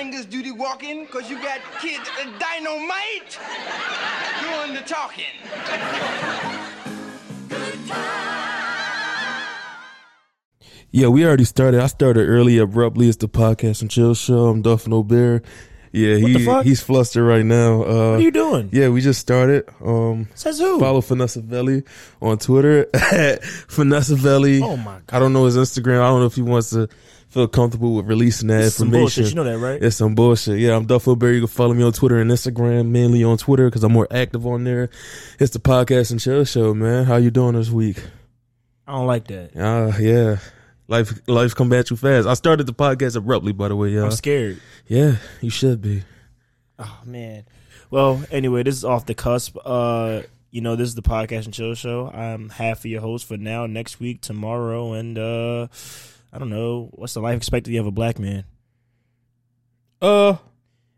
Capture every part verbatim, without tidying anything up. fingers do the walking, because you got kids uh, dynamite doing the talking. Good time. Yeah, we already started. I started early abruptly. It's the Podcast and Chill Show. I'm Duff O'Berry. Yeah, he he's flustered right now. Uh, what are you doing? Yeah, we just started. Um, Says who? Follow Finesse Valley on Twitter at Finesse Valley. Oh my god! I don't know his Instagram. I don't know if he wants to feel comfortable with releasing that it's information. Some bullshit. You know that, right? It's some bullshit. Yeah, I'm Duff O'Berry. You can follow me on Twitter and Instagram, mainly on Twitter because I'm more active on there. It's the Podcast and Chill Show, man. How you doing this week? I don't like that. Ah, uh, yeah. Life, life come back too fast. I started the podcast abruptly, by the way, y'all. I'm scared. Yeah, you should be. Oh, man. Well, anyway, this is Off the Cusp. Uh, you know, this is the Podcast and Chill Show. I'm half of your host for now, next week, tomorrow, and uh, I don't know. What's the life expectancy of a black man? Uh,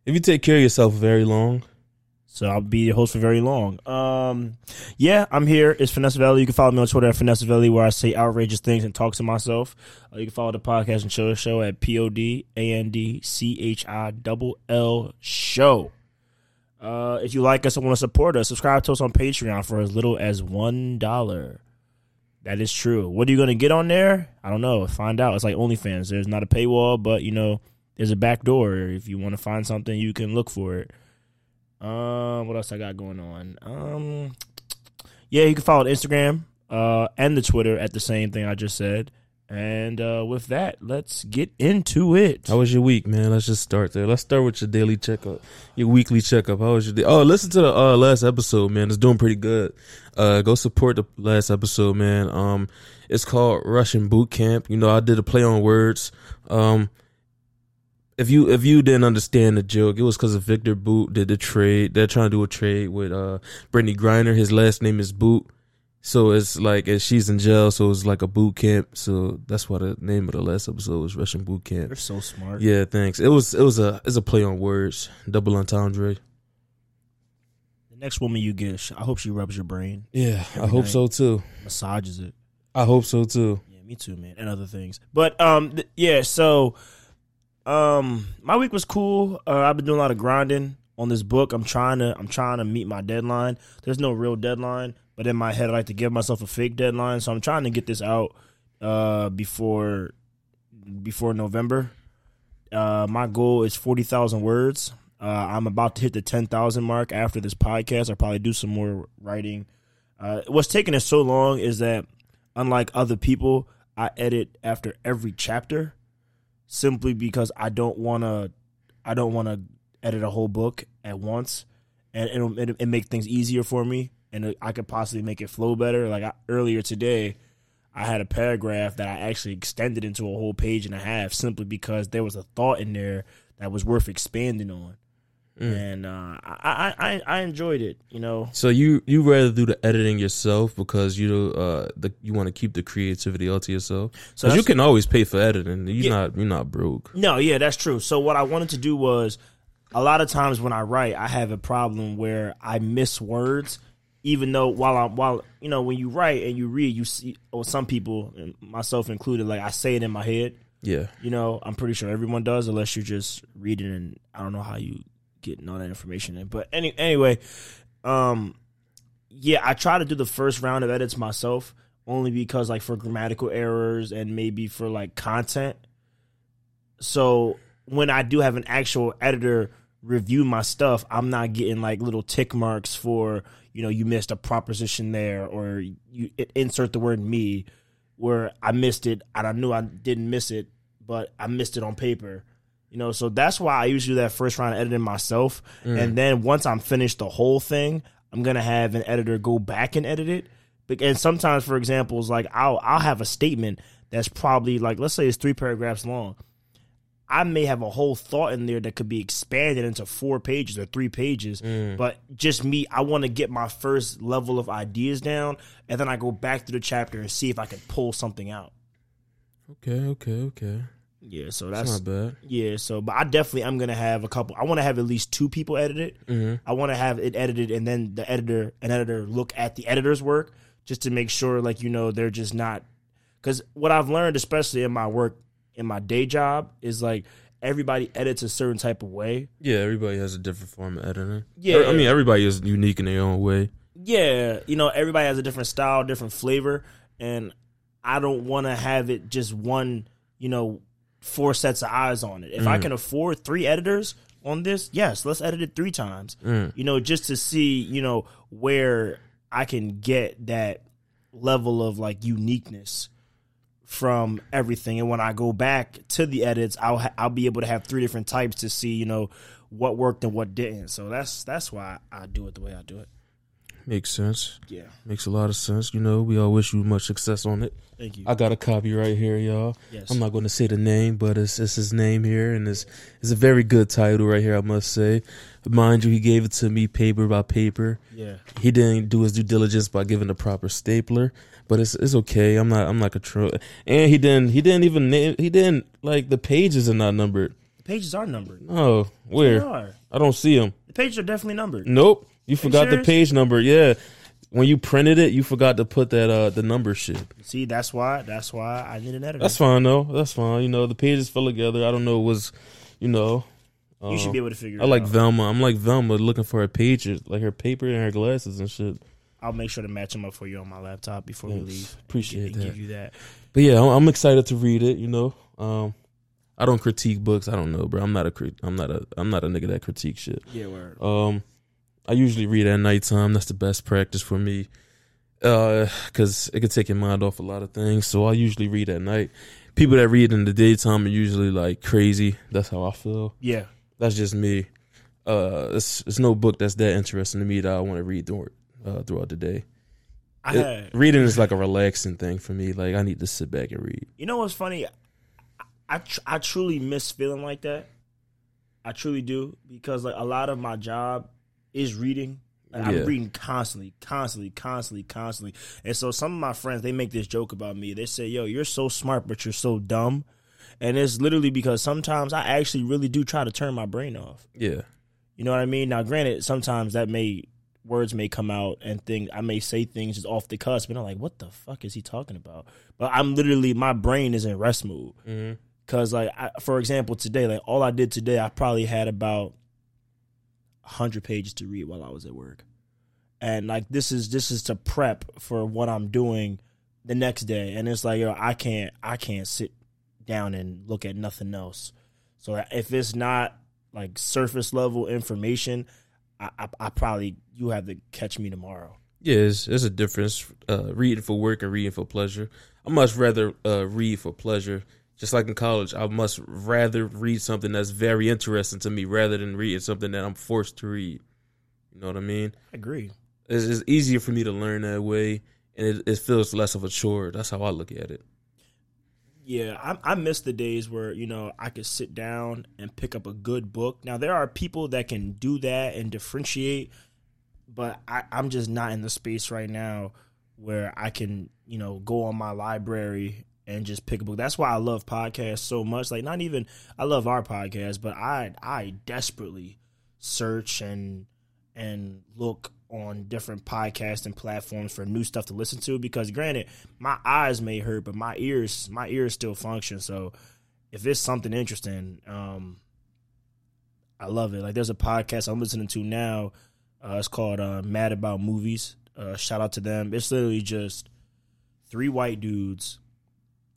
if you take care of yourself very long. So I'll be your host for very long. Um, yeah, I'm here. It's Finesse Valley. You can follow me on Twitter at Finesse Valley, where I say outrageous things and talk to myself. Uh, you can follow the Podcast and Chill Show at P O D A N D C H I L L Show. Uh, if you like us and want to support us, subscribe to us on Patreon for as little as one dollar. That is true. What are you going to get on there? I don't know. Find out. It's like OnlyFans. There's not a paywall, but, you know, there's a back door. If you want to find something, you can look for it. Um, what else I got going on? Um, yeah, you can follow the Instagram, uh, and the Twitter at the same thing I just said. And, uh, with that, let's get into it. How was your week, man? Let's just start there. Let's start with your daily checkup, your weekly checkup. How was your day? Oh, listen to the uh, last episode, man. It's doing pretty good. Uh, go support the last episode, man. Um, it's called Russian Boot Camp. You know, I did a play on words. Um, If you if you didn't understand the joke, it was because of Victor Boot did the trade. They're trying to do a trade with uh, Brittany Griner. His last name is Boot, so it's like and she's in jail, so it's like a boot camp. So that's why the name of the last episode was Russian Boot Camp. You're so smart. Yeah, thanks. It was it was a it's a play on words, double entendre. The next woman you get, I hope she rubs your brain. Yeah, I hope night. so too. Massages it. I hope so too. Yeah, me too, man, and other things. But um, th- yeah, so. Um, my week was cool. Uh, I've been doing a lot of grinding on this book. I'm trying to, I'm trying to meet my deadline. There's no real deadline, but in my head, I like to give myself a fake deadline. So I'm trying to get this out, uh, before, before November. Uh, my goal is forty thousand words. Uh, I'm about to hit the ten thousand mark after this podcast. I'll probably do some more writing. Uh, what's taking us so long is that unlike other people, I edit after every chapter. Simply because I don't want to, I don't want to edit a whole book at once, and it'll, it'll it make things easier for me, and I could possibly make it flow better. Like I, earlier today, I had a paragraph that I actually extended into a whole page and a half, simply because there was a thought in there that was worth expanding on, mm. and uh, I, I I enjoyed it, you know. So you you rather do the editing yourself because you uh the, you want to keep the creativity all to yourself. So you can always pay for editing. You're yeah. not you're not broke. No, yeah, that's true. So what I wanted to do was, a lot of times when I write, I have a problem where I miss words, even though while I'm while you know when you write and you read, you see, or some people, myself included, like I say it in my head. Yeah, you know, I'm pretty sure everyone does, unless you're just reading and I don't know how you. Getting all that information in. But any, anyway, um, yeah, I try to do the first round of edits myself only because, like, for grammatical errors and maybe for, like, content. So when I do have an actual editor review my stuff, I'm not getting, like, little tick marks for, you know, you missed a proposition there or you insert the word me where I missed it and I knew I didn't miss it, but I missed it on paper. You know, so that's why I usually do that first round of editing myself. Mm. And then once I'm finished the whole thing, I'm going to have an editor go back and edit it. And sometimes, for examples, like I'll, I'll have a statement that's probably like, let's say it's three paragraphs long. I may have a whole thought in there that could be expanded into four pages or three pages. Mm. But just me, I want to get my first level of ideas down. And then I go back to the chapter and see if I can pull something out. Okay, okay, okay. Yeah, so that's, that's not bad. Yeah, so but I definitely am gonna have a couple. I want to have at least two people edit it. Mm-hmm. I want to have it edited, and then the editor, an editor, look at the editor's work just to make sure, like you know, they're just not. Because what I've learned, especially in my work, in my day job, is like everybody edits a certain type of way. Yeah, everybody has a different form of editing. Yeah. I mean, everybody is unique in their own way. Yeah. You know, everybody has a different style, different flavor. And I don't want to have it just one, you know, four sets of eyes on it. If mm. I can afford three editors on this, yes, let's edit it three times. Mm. You know, just to see, you know, where I can get that level of, like, uniqueness from everything. And when I go back to the edits, I'll ha- I'll be able to have three different types to see, you know, what worked and what didn't. So that's that's why I do it the way I do it. Makes sense. Yeah. Makes a lot of sense. You know, we all wish you much success on it. Thank you. I got a copy right here, y'all. Yes. I'm not going to say the name, but it's, it's his name here, and it's it's a very good title right here, I must say. Mind you, he gave it to me paper by paper. Yeah. He didn't do his due diligence by giving the proper stapler, but it's it's okay. I'm not I'm not a tro- and he didn't he didn't even name, he didn't like the pages are not numbered. The pages are numbered. Oh, where? They are. I don't see them. The pages are definitely numbered. Nope. You forgot the page number, yeah. When you printed it, you forgot to put that uh, the number shit. See, that's why that's why I need an editor. That's fine though. That's fine. You know, the pages fell together. I don't know what's, you know. Uh, you should be able to figure it out. I like Velma. I'm like Velma, looking for her pages, like her paper and her glasses and shit. I'll make sure to match them up for you on my laptop before yes, we leave. Appreciate that. Give you that. But yeah, I'm, I'm excited to read it. You know, um, I don't critique books. I don't know, bro. I'm not a I'm not a I'm not a nigga that critiques shit. Yeah, word. Um. I usually read at nighttime. That's the best practice for me because uh, it could take your mind off a lot of things. So I usually read at night. People that read in the daytime are usually like crazy. That's how I feel. Yeah. That's just me. Uh, it's, it's no book that's that interesting to me that I want to read through, uh, throughout the day. I had, it, reading is like a relaxing thing for me. Like I need to sit back and read. You know what's funny? I, tr- I truly miss feeling like that. I truly do because like a lot of my job is reading. Like, yeah. I'm reading constantly, constantly, constantly, constantly. And so some of my friends, they make this joke about me. They say, yo, you're so smart, but you're so dumb. And it's literally because sometimes I actually really do try to turn my brain off. Yeah. You know what I mean? Now, granted, sometimes that may, words may come out and things, I may say things just off the cusp, and I'm like, what the fuck is he talking about? But I'm literally, my brain is in rest mode. Mm-hmm. Cause like, I, for example, today, like all I did today, I probably had about one hundred pages to read while I was at work. And like this is this is to prep for what I'm doing the next day. And it's like, yo, I can't I can't sit down and look at nothing else. So if it's not like surface level information, I I, I probably you have to catch me tomorrow. Yeah, it's, it's a difference uh, reading for work and reading for pleasure. I much rather uh, read for pleasure. Just like in college, I must rather read something that's very interesting to me rather than reading something that I'm forced to read. You know what I mean? I agree. It's, it's easier for me to learn that way, and it, it feels less of a chore. That's how I look at it. Yeah, I, I miss the days where, you know, I could sit down and pick up a good book. Now, there are people that can do that and differentiate, but I, I'm just not in the space right now where I can, you know, go on my library and just pick a book. That's why I love podcasts so much. Like, not even, I love our podcast, but I I desperately search and and look on different podcasts and platforms for new stuff to listen to. Because granted, my eyes may hurt, but my ears my ears still function. So if it's something interesting, um, I love it. Like, there's a podcast I'm listening to now. Uh, it's called uh, Mad About Movies. Uh, shout out to them. It's literally just three white dudes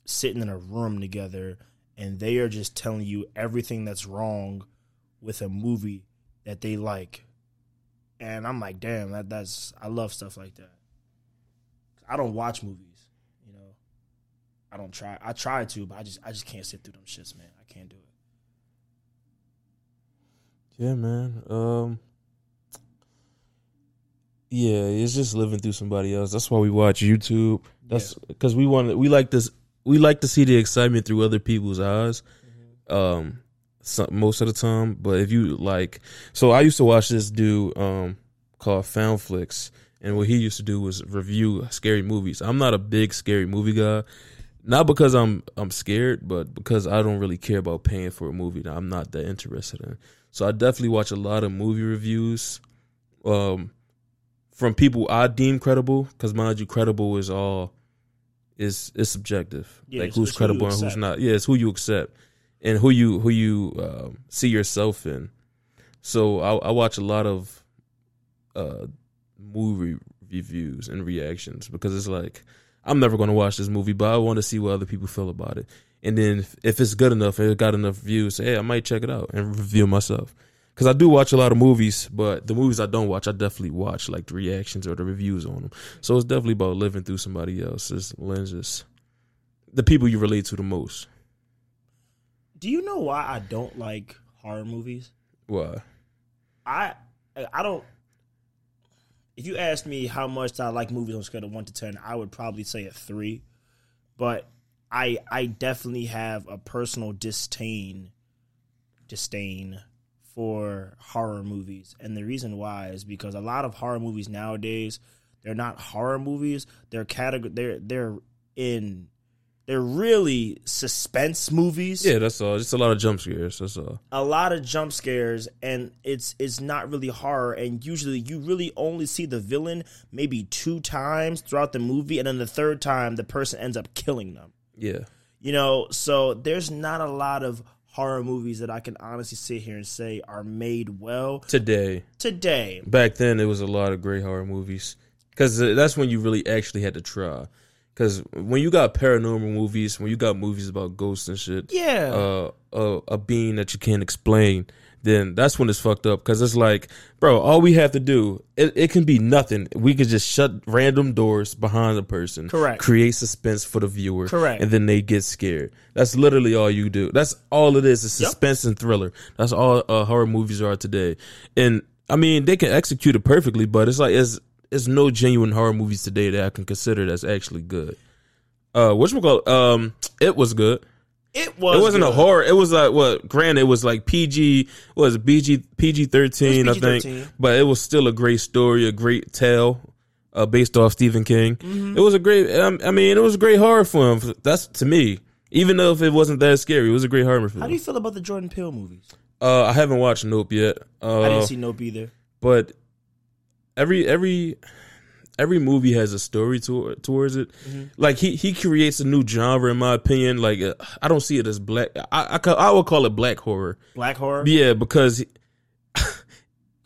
sitting in a room together, and they are just telling you everything that's wrong with a movie that they like. And I'm like, damn, that, that's I love stuff like that. I don't watch movies, you know. I don't try. I try to, but I just I just can't sit through them shits, man. I can't do it. Yeah, man. Um, yeah, it's just living through somebody else. That's why we watch YouTube. That's because yeah. we want we like this. We like to see the excitement through other people's eyes, um, some, most of the time. But if you like, so I used to watch this dude um, called Found Flicks, and what he used to do was review scary movies. I'm not a big scary movie guy, not because I'm I'm scared, but because I don't really care about paying for a movie that I'm not that interested in. So I definitely watch a lot of movie reviews um, from people I deem credible, because mind you, credible is all. Is is subjective. Yeah, like who's credible and who's not. Yeah, it's who you accept. and who you who you uh, see yourself in. So I, I watch a lot of uh, movie reviews and reactions, because it's like, I'm never going to watch this movie, but I want to see what other people feel about it. And then if, if it's good enough, it got enough views, hey, I might check it out and review myself. Because I do watch a lot of movies, but the movies I don't watch, I definitely watch, like, the reactions or the reviews on them. So it's definitely about living through somebody else's lenses, the people you relate to the most. Do you know why I don't like horror movies? Why? I I don't... If you asked me how much I like movies on a scale of one to ten, I would probably say a three. But I I definitely have a personal disdain... disdain... for horror movies. And the reason why is because a lot of horror movies nowadays, they're not horror movies. They're category. They're they're in. They're really suspense movies. Yeah, that's all. It's a lot of jump scares. That's all. A lot of jump scares, and it's it's not really horror. And usually, you really only see the villain maybe two times throughout the movie, and then the third time, the person ends up killing them. Yeah, you know. So there's not a lot of horror movies that I can honestly sit here and say are made well today. Today, back then, it was a lot of great horror movies, because that's when you really actually had to try. Because when you got paranormal movies, when you got movies about ghosts and shit, yeah, uh, a, a being that you can't explain, then that's when it's fucked up. Because it's like, bro, all we have to do, it, it can be nothing. We could just shut random doors behind a person. Correct. Create suspense for the viewer. Correct. And then they get scared. That's literally all you do. That's all it is, is suspense yep. and thriller. That's all uh, horror movies are today. And, I mean, they can execute it perfectly, but it's like, it's... there's no genuine horror movies today that I can consider that's actually good. Uh, whatchamacallit? Um, it was good. It was. It wasn't good. A horror. It was like what? Granted, it was like P G. What was it? P G thirteen, I think. thirteen. But it was still a great story, a great tale, uh, based off Stephen King. Mm-hmm. It was a great. Um, I mean, it was a great horror film. That's to me. Even though if it wasn't that scary, it was a great horror film. How do you feel about the Jordan Peele movies? Uh, I haven't watched Nope yet. Uh, I didn't see Nope either. But. Every every every movie has a story to, towards it. Mm-hmm. Like he, he creates a new genre, in my opinion. Like uh, I don't see it as black. I, I I would call it black horror. Black horror. Yeah, because because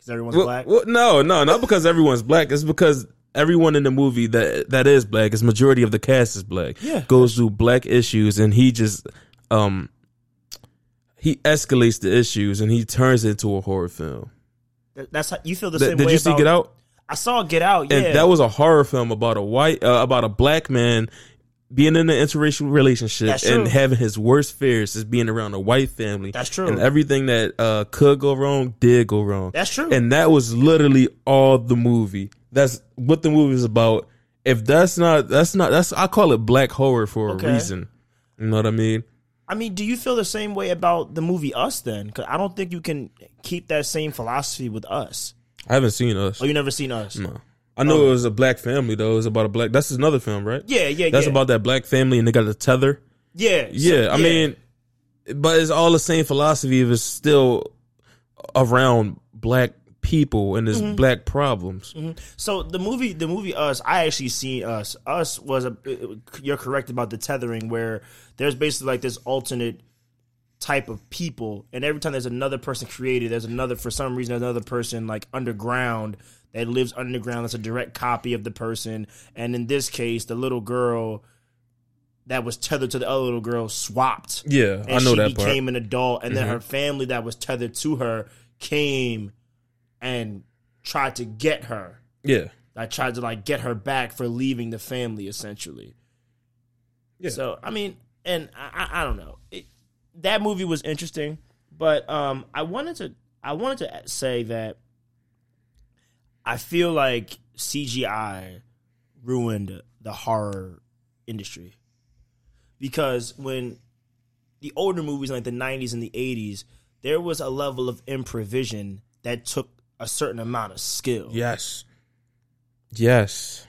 everyone's well, black. Well, no, no, not because everyone's black. It's because everyone in the movie that that is black, is majority of the cast is black. Yeah, goes through black issues, and he just um he escalates the issues, and he turns it into a horror film. That's how you feel the same. Did way you see about, Get Out? I saw Get Out. Yeah, and that was a horror film about a white, uh, about a black man being in an interracial relationship and having his worst fears is being around a white family. That's true. And everything that uh, could go wrong did go wrong. That's true. And that was literally all the movie. That's what the movie is about. If that's not, that's not, that's I call it black horror for okay. a reason. You know what I mean? I mean, do you feel the same way about the movie Us then? Because I don't think you can keep that same philosophy with Us. I haven't seen Us. Oh, you never seen Us? No. I know oh. it was a black family, though. It was about a black... That's another film, right? Yeah, yeah, That's yeah. about that black family, and they got a tether. Yeah. Yeah, so, I yeah. mean... But it's all the same philosophy if it's still around black people and there's mm-hmm. black problems. Mm-hmm. So the movie the movie Us, I actually seen Us. Us was a... You're correct about the tethering, where... There's basically like this alternate type of people, and every time there's another person created, there's another, for some reason, there's another person like underground that lives underground that's a direct copy of the person. And in this case, the little girl that was tethered to the other little girl swapped. Yeah, I know that part. And she became an adult, and mm-hmm. then her family that was tethered to her came and tried to get her. Yeah. I tried to like get her back for leaving the family, essentially. Yeah. So, I mean... And I, I don't know. It, that movie was interesting, but um, I wanted to I wanted to say that I feel like C G I ruined the horror industry, because when the older movies, like the nineties and the eighties, there was a level of improvisation that took a certain amount of skill. Yes, yes.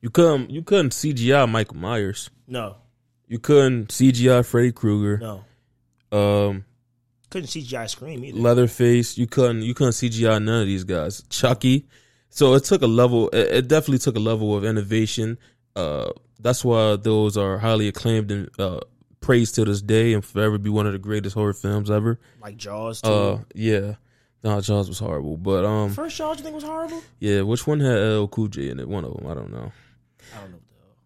You couldn't you couldn't C G I Michael Myers. No. You couldn't C G I Freddy Krueger. No. Um, couldn't C G I Scream either. Leatherface. You couldn't you couldn't C G I none of these guys. Chucky. So it took a level, it, it definitely took a level of innovation. Uh, that's why those are highly acclaimed and uh, praised to this day and forever be one of the greatest horror films ever. Like Jaws, too. Uh, yeah. No, Jaws was horrible. But um, first Jaws you think was horrible? Yeah, which one had L L Cool J in it? One of them. I don't know. I don't know.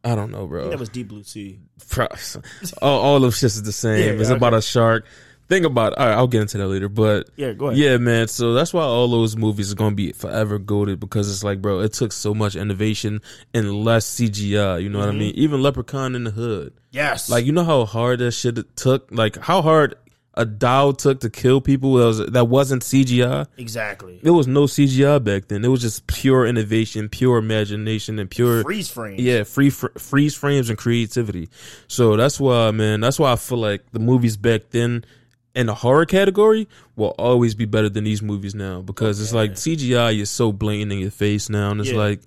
I don't know, bro. I think that was Deep Blue Sea. all, all those shits is the same. Yeah, it's okay. About a shark. Think about it. All right, I'll get into that later. But yeah, go ahead. Yeah, man. So that's why all those movies are going to be forever goated, because it's like, bro, it took so much innovation and less C G I. You know mm-hmm. what I mean? Even Leprechaun in the Hood. Yes. Like, you know how hard that shit took? Like, how hard a doll took to kill people that, was, that wasn't C G I? Exactly. There was no C G I back then. It was just pure innovation, pure imagination, and pure... Freeze frames. Yeah, free fr- freeze frames and creativity. So that's why, man, that's why I feel like the movies back then in the horror category will always be better than these movies now, because it's yeah. like C G I is so blatant in your face now, and it's yeah. like...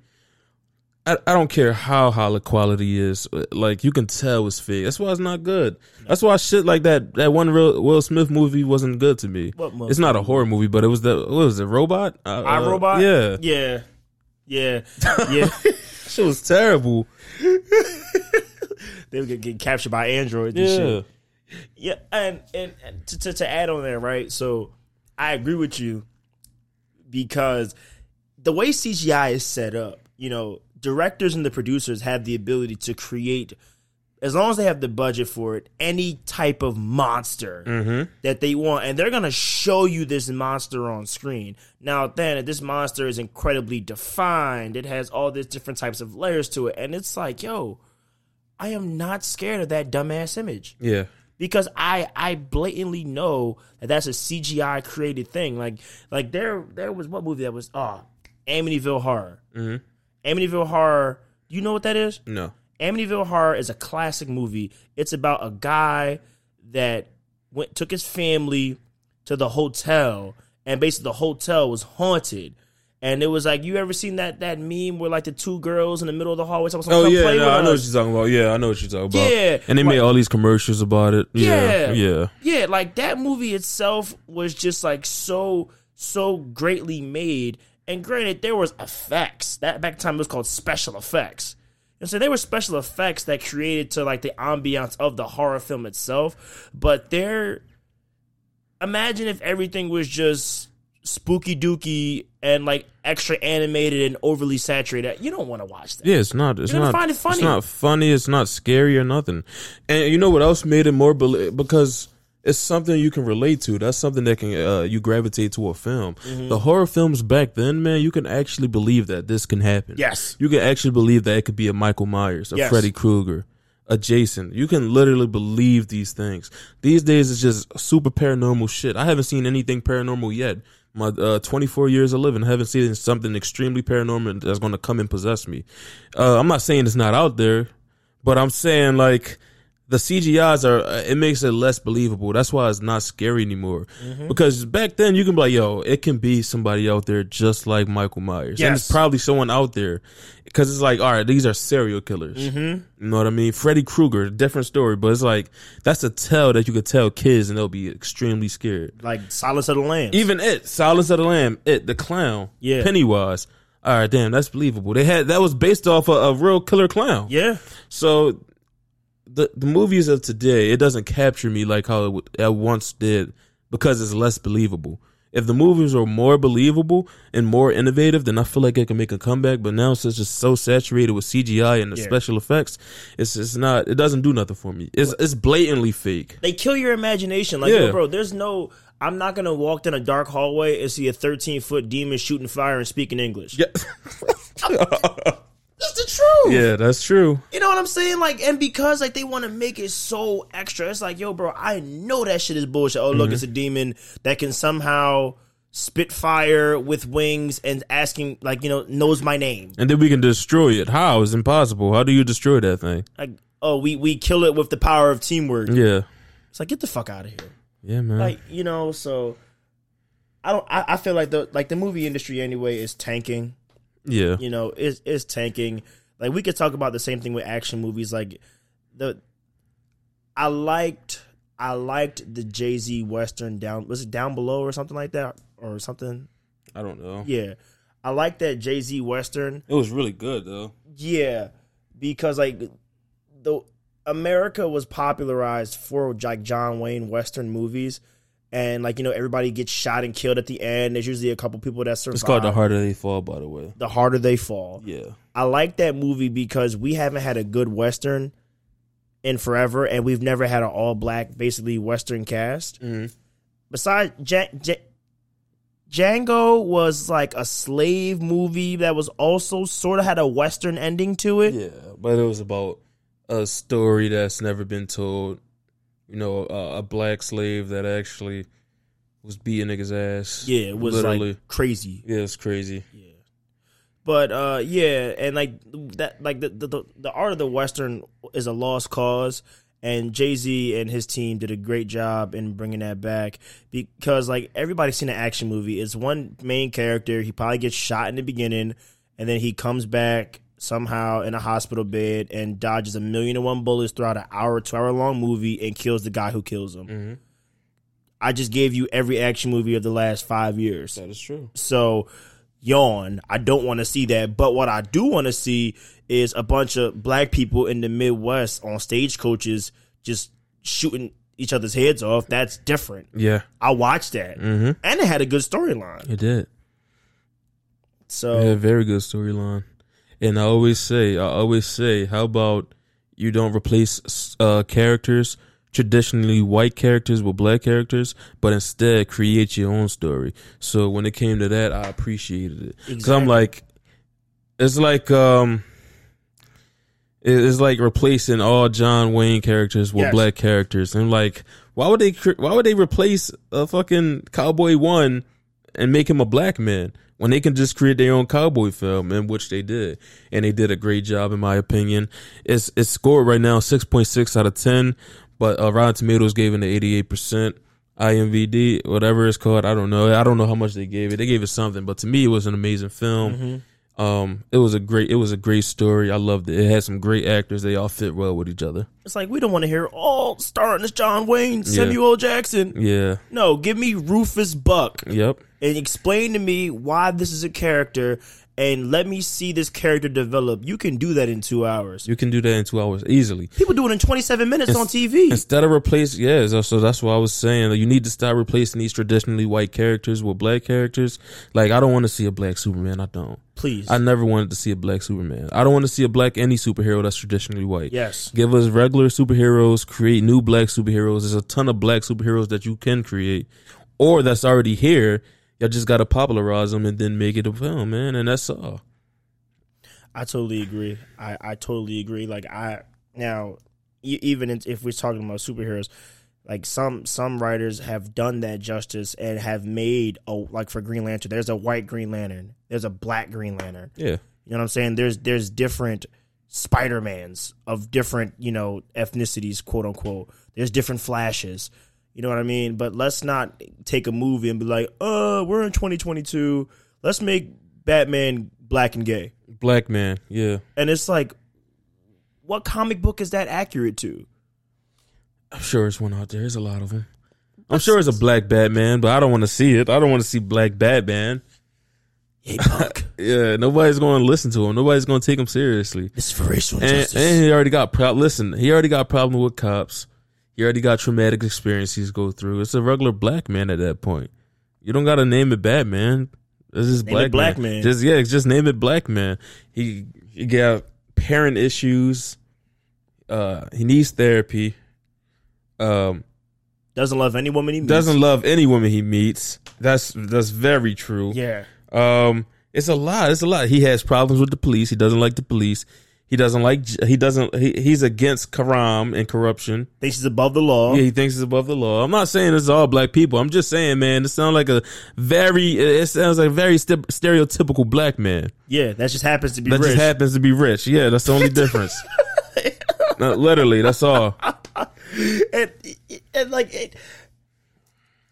I don't care how high the quality is. Like, you can tell it's fake. That's why it's not good. That's why shit like that, that one real Will Smith movie wasn't good to me. What movie? It's not a horror movie, but it was the, what was it, Robot? Uh, I, Robot? Yeah. Yeah. Yeah. Yeah. Shit was terrible. They were getting captured by androids and yeah. shit. Yeah. And, and, and to, to, to add on there, right? So, I agree with you, because the way C G I is set up, you know, directors and the producers have the ability to create, as long as they have the budget for it, any type of monster mm-hmm. that they want. And they're going to show you this monster on screen. Now, then, this monster is incredibly defined. It has all these different types of layers to it. And it's like, yo, I am not scared of that dumbass image. Yeah. Because I, I blatantly know that that's a C G I created thing. Like, like there, there was what movie that was, oh, Amityville Horror. Mm-hmm. Amityville Horror, do you know what that is? No. Amityville Horror is a classic movie. It's about a guy that went took his family to the hotel, and basically the hotel was haunted. And it was like, you ever seen that that meme where like the two girls in the middle of the hallway? Someone, oh, yeah, play no, with I know us. What you're talking about. Yeah, I know what you're talking about. Yeah. And they like, made all these commercials about it. Yeah, yeah. Yeah, yeah, like that movie itself was just like so, so greatly made. And granted, there was effects. That back time it was called special effects. And so there were special effects that created to like the ambiance of the horror film itself. But there, imagine if everything was just spooky dooky and like extra animated and overly saturated. You don't want to watch that. Yeah, it's not. It's You're not. Find it funny. It's not funny. It's not scary or nothing. And you know what else made it more bel- because. It's something you can relate to. That's something that can uh, you gravitate to a film. Mm-hmm. The horror films back then, man, you can actually believe that this can happen. Yes. You can actually believe that it could be a Michael Myers, a yes. Freddy Krueger, a Jason. You can literally believe these things. These days, it's just super paranormal shit. I haven't seen anything paranormal yet. My uh, twenty-four years of living, I haven't seen something extremely paranormal that's going to come and possess me. Uh, I'm not saying it's not out there, but I'm saying, like... The C G Is are, it makes it less believable. That's why it's not scary anymore. Mm-hmm. Because back then, you can be like, yo, it can be somebody out there just like Michael Myers. Yes. And it's probably someone out there. Because it's like, all right, these are serial killers. Mm-hmm. You know what I mean? Freddy Krueger, different story. But it's like, that's a tell that you could tell kids and they'll be extremely scared. Like Silence of the Lambs. Even it, Silence of the Lambs, it, the clown, yeah. Pennywise. All right, damn, that's believable. They had that was based off a, a real killer clown. Yeah. So... The the movies of today, it doesn't capture me like how it, w- it once did, because it's less believable. If the movies were more believable and more innovative, then I feel like it can make a comeback. But now since it's so saturated with C G I and the yeah. special effects, it's it's not. It doesn't do nothing for me. It's it's blatantly fake. They kill your imagination. Like, yeah. yo, bro, there's no... I'm not going to walk down a dark hallway and see a thirteen-foot demon shooting fire and speaking English. Yeah. That's the truth. Yeah, that's true. You know what I'm saying? Like, and because like they want to make it so extra, it's like, yo, bro, I know that shit is bullshit. Oh, look, mm-hmm. it's a demon that can somehow spit fire with wings and asking, like, you know, knows my name. And then we can destroy it. How? It's impossible. How do you destroy that thing? Like, oh, we we kill it with the power of teamwork. Yeah. It's like, get the fuck out of here. Yeah, man. Like, you know, so I don't. I, I feel like the like the movie industry anyway is tanking. Yeah, you know, it's it's tanking. Like, we could talk about the same thing with action movies. Like the, I liked I liked the Jay-Z Western down was it Down Below or something like that or something. I don't know. Yeah, I liked that Jay-Z Western. It was really good though. Yeah, because like the America was popularized for like John Wayne Western movies. And, like, you know, everybody gets shot and killed at the end. There's usually a couple people that survive. It's called The Harder They Fall, by the way. The Harder They Fall. Yeah. I like that movie because we haven't had a good Western in forever, and we've never had an all-black, basically, Western cast. Mm-hmm. Besides, J- J- Django was, like, a slave movie that was also sort of had a Western ending to it. Yeah, but it was about a story that's never been told. You know, uh, a black slave that actually was beating niggas' ass. Yeah, it was literally. Like crazy. Yeah, it's crazy. Yeah, but uh, yeah, and like that, like the, the the art of the Western is a lost cause, and Jay-Z and his team did a great job in bringing that back because like everybody's seen an action movie. It's one main character. He probably gets shot in the beginning, and then he comes back somehow in a hospital bed and dodges a million and one bullets throughout an hour, two hour long movie and kills the guy who kills him. Mm-hmm. I just gave you every action movie of the last five years. That is true. So, yawn. I don't want to see that. But what I do want to see is a bunch of black people in the Midwest on stagecoaches just shooting each other's heads off. That's different. Yeah. I watched that. Mm-hmm. And it had a good storyline. It did. So, yeah, very good storyline. And I always say, I always say, how about you don't replace uh, characters, traditionally white characters with black characters, but instead create your own story. So when it came to that, I appreciated it. Exactly. 'Cause I'm like, it's like, um, it's like replacing all John Wayne characters with yes. black characters. And like, why would they, why would they replace a fucking Cowboy One and make him a black man? When they can just create their own cowboy film, in which they did. And they did a great job, in my opinion. It's it's scored right now six point six out of ten, but uh, Rotten Tomatoes gave it an eighty-eight percent. I M D B, whatever it's called, I don't know. I don't know how much they gave it. They gave it something, but to me, it was an amazing film. Mm-hmm. Um, it was a great, it was a great story. I loved it. It had some great actors. They all fit well with each other. It's like we don't want to hear all oh, starring as John Wayne, Samuel yeah. Jackson. Yeah, no, give me Rufus Buck. Yep. And explain to me why this is a character and let me see this character develop. You can do that in two hours. You can do that in two hours easily. People do it in twenty-seven minutes in, on T V. Instead of replacing, yeah, so, so that's what I was saying. Like, you need to start replacing these traditionally white characters with black characters. Like, I don't want to see a black Superman. I don't. Please. I never wanted to see a black Superman. I don't want to see a black any superhero that's traditionally white. Yes. Give us regular superheroes. Create new black superheroes. There's a ton of black superheroes that you can create or that's already here. Y'all just got to popularize them and then make it a film, man. And that's all. I totally agree. I, I totally agree. Like, I, now, even if we're talking about superheroes, like, some some writers have done that justice and have made, a, like, for Green Lantern, there's a white Green Lantern. There's a black Green Lantern. Yeah. You know what I'm saying? There's there's different Spider-Mans of different, you know, ethnicities, quote unquote. There's different Flashes. You know what I mean? But let's not take a movie and be like, uh, we're in twenty twenty-two. Let's make Batman black and gay. Black man, yeah. And it's like, what comic book is that accurate to? I'm sure it's one out there. There's a lot of them. I'm sure it's a black Batman, but I don't want to see it. I don't want to see black Batman. Hey, punk. Yeah, nobody's going to listen to him. Nobody's going to take him seriously. It's for racial and, justice. And he already got, pro- listen, he already got a problem with cops. You already got traumatic experiences go through. It's a regular black man at that point. You don't gotta name it Batman. It's just name black, it black man. man. Just yeah, just name it black man. He, he got parent issues. Uh, he needs therapy. Um, doesn't love any woman he meets. Doesn't love any woman he meets. That's that's very true. Yeah. Um, it's a lot. It's a lot. He has problems with the police. He doesn't like the police. He doesn't like, he doesn't, he, he's against Karam and corruption. Thinks he's above the law. Yeah, he thinks he's above the law. I'm not saying it's all black people. I'm just saying, man, it sounds like a very, it sounds like a very stereotypical black man. Yeah, that just happens to be that rich. That just happens to be rich. Yeah, that's the only difference. No, literally, that's all. And, and like, it,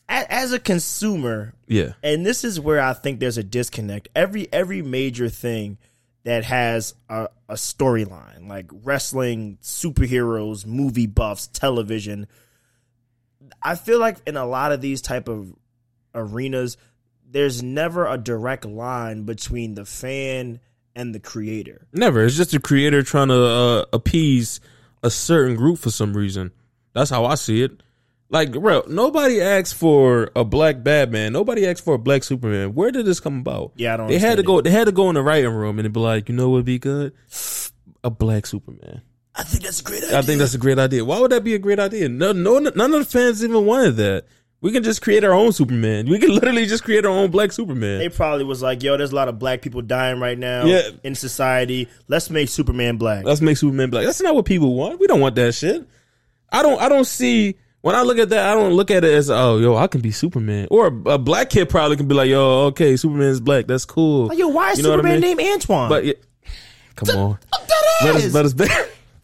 as a consumer, yeah. And this is where I think there's a disconnect. Every, every major thing that has a, a storyline, like wrestling, superheroes, movie buffs, television. I feel like in a lot of these type of arenas, there's never a direct line between the fan and the creator. Never. It's just a creator trying to uh, appease a certain group for some reason. That's how I see it. Like, bro, nobody asked for a black Batman. Nobody asked for a black Superman. Where did this come about? Yeah, I don't. They had to go. It. They had to go in the writing room and be like, you know what would be good? A black Superman. I think that's a great idea. I think that's a great idea. Why would that be a great idea? No, no, none of the fans even wanted that. We can just create our own Superman. We can literally just create our own black Superman. They probably was like, yo, there's a lot of black people dying right now yeah. in society. Let's make Superman black. Let's make Superman black. That's not what people want. We don't want that shit. I don't I don't see... When I look at that, I don't look at it as, oh, yo, I can be Superman. Or a, a black kid probably can be like, yo, okay, Superman's black. That's cool. Like, yo, why is you know Superman I mean? named Antoine? But yeah, Come the, on. That is. But it's, but,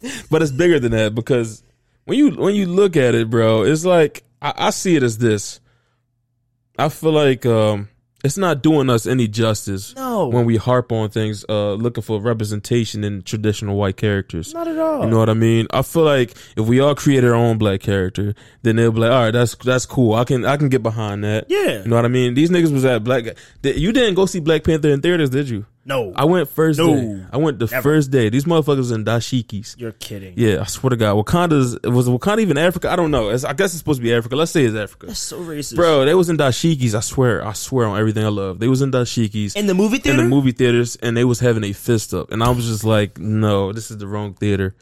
it's but it's bigger than that because when you when you look at it, bro, it's like... I see it as this. I feel like um, it's not doing us any justice no. when we harp on things uh, looking for representation in traditional white characters. Not at all. You know what I mean? I feel like if we all create our own black character, then they'll be like, all right, that's that's cool. I can I can get behind that. Yeah. You know what I mean? These niggas was at Black... You didn't go see Black Panther in theaters, did you? No. I went first no. day. I went the Never. first day. These motherfuckers in dashikis. You're kidding. Yeah, I swear to God. Wakanda's, was Wakanda even Africa? I don't know. It's, I guess it's supposed to be Africa. Let's say it's Africa. That's so racist. Bro, they was in dashikis. I swear. I swear on everything I love. They was in dashikis. In the movie theater? In the movie theaters. And they was having a fist up. And I was just like, no, this is the wrong theater.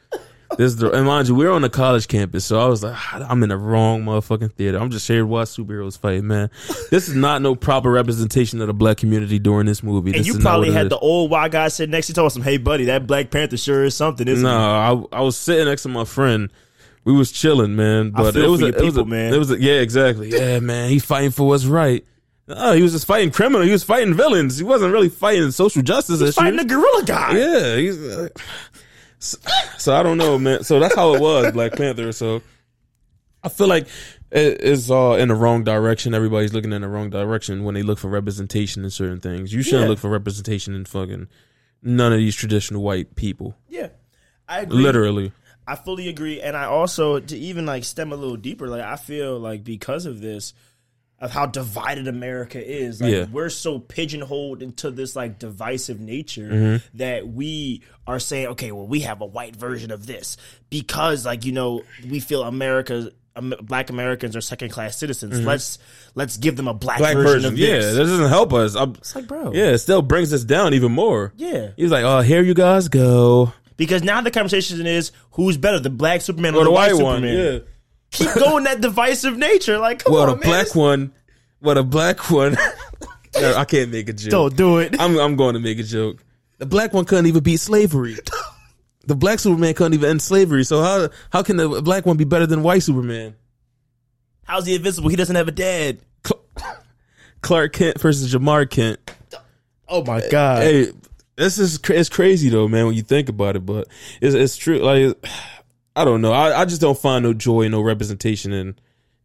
This is the, and mind you, we were on a college campus, so I was like, I'm in the wrong motherfucking theater. I'm just here to watch superheroes fight, man. This is not no proper representation of the black community during this movie. And this you is probably had the old white guy sitting next to you telling him, hey, buddy, that Black Panther sure is something, isn't nah, it? No, I, I was sitting next to my friend. We was chilling, man. But I feel it was for a, your people, it was a, man. It was a, yeah, exactly. Yeah, man, he's fighting for what's right. Oh, he was just fighting criminals. He was fighting villains. He wasn't really fighting social justice issues. He was fighting the gorilla guy. Yeah, he's... Uh, So, so I don't know, man. So that's how it was, Black Panther. So I feel like it, it's all in the wrong direction. Everybody's looking in the wrong direction when they look for representation in certain things. You shouldn't yeah. look for representation in fucking none of these traditional white people. Yeah, I agree. Literally. I fully agree. And I also, to even like stem a little deeper, like I feel like because of this, of how divided America is. Like, yeah. We're so pigeonholed into this, like, divisive nature mm-hmm. that we are saying, okay, well, we have a white version of this because, like, you know, we feel America, um, black Americans are second-class citizens. Mm-hmm. Let's let's give them a black, black version, version of this. Yeah, that doesn't help us. I'm, it's like, bro. Yeah, it still brings us down even more. Yeah. He's like, oh, here you guys go. Because now the conversation is, who's better, the black Superman or, or the, the white, white one? Superman? Yeah. Keep going that divisive nature. Like, come well, on, Well, the man. black one. Well, the black one. No, I can't make a joke. Don't do it. I'm, I'm going to make a joke. The black one couldn't even beat slavery. The black Superman couldn't even end slavery. So how how can the black one be better than white Superman? How's he invincible? He doesn't have a dad. Clark Kent versus Jamar Kent. Oh, my God. Hey, this is it's crazy, though, man, when you think about it. But it's, it's true. Like... I don't know. I, I just don't find no joy, no representation in,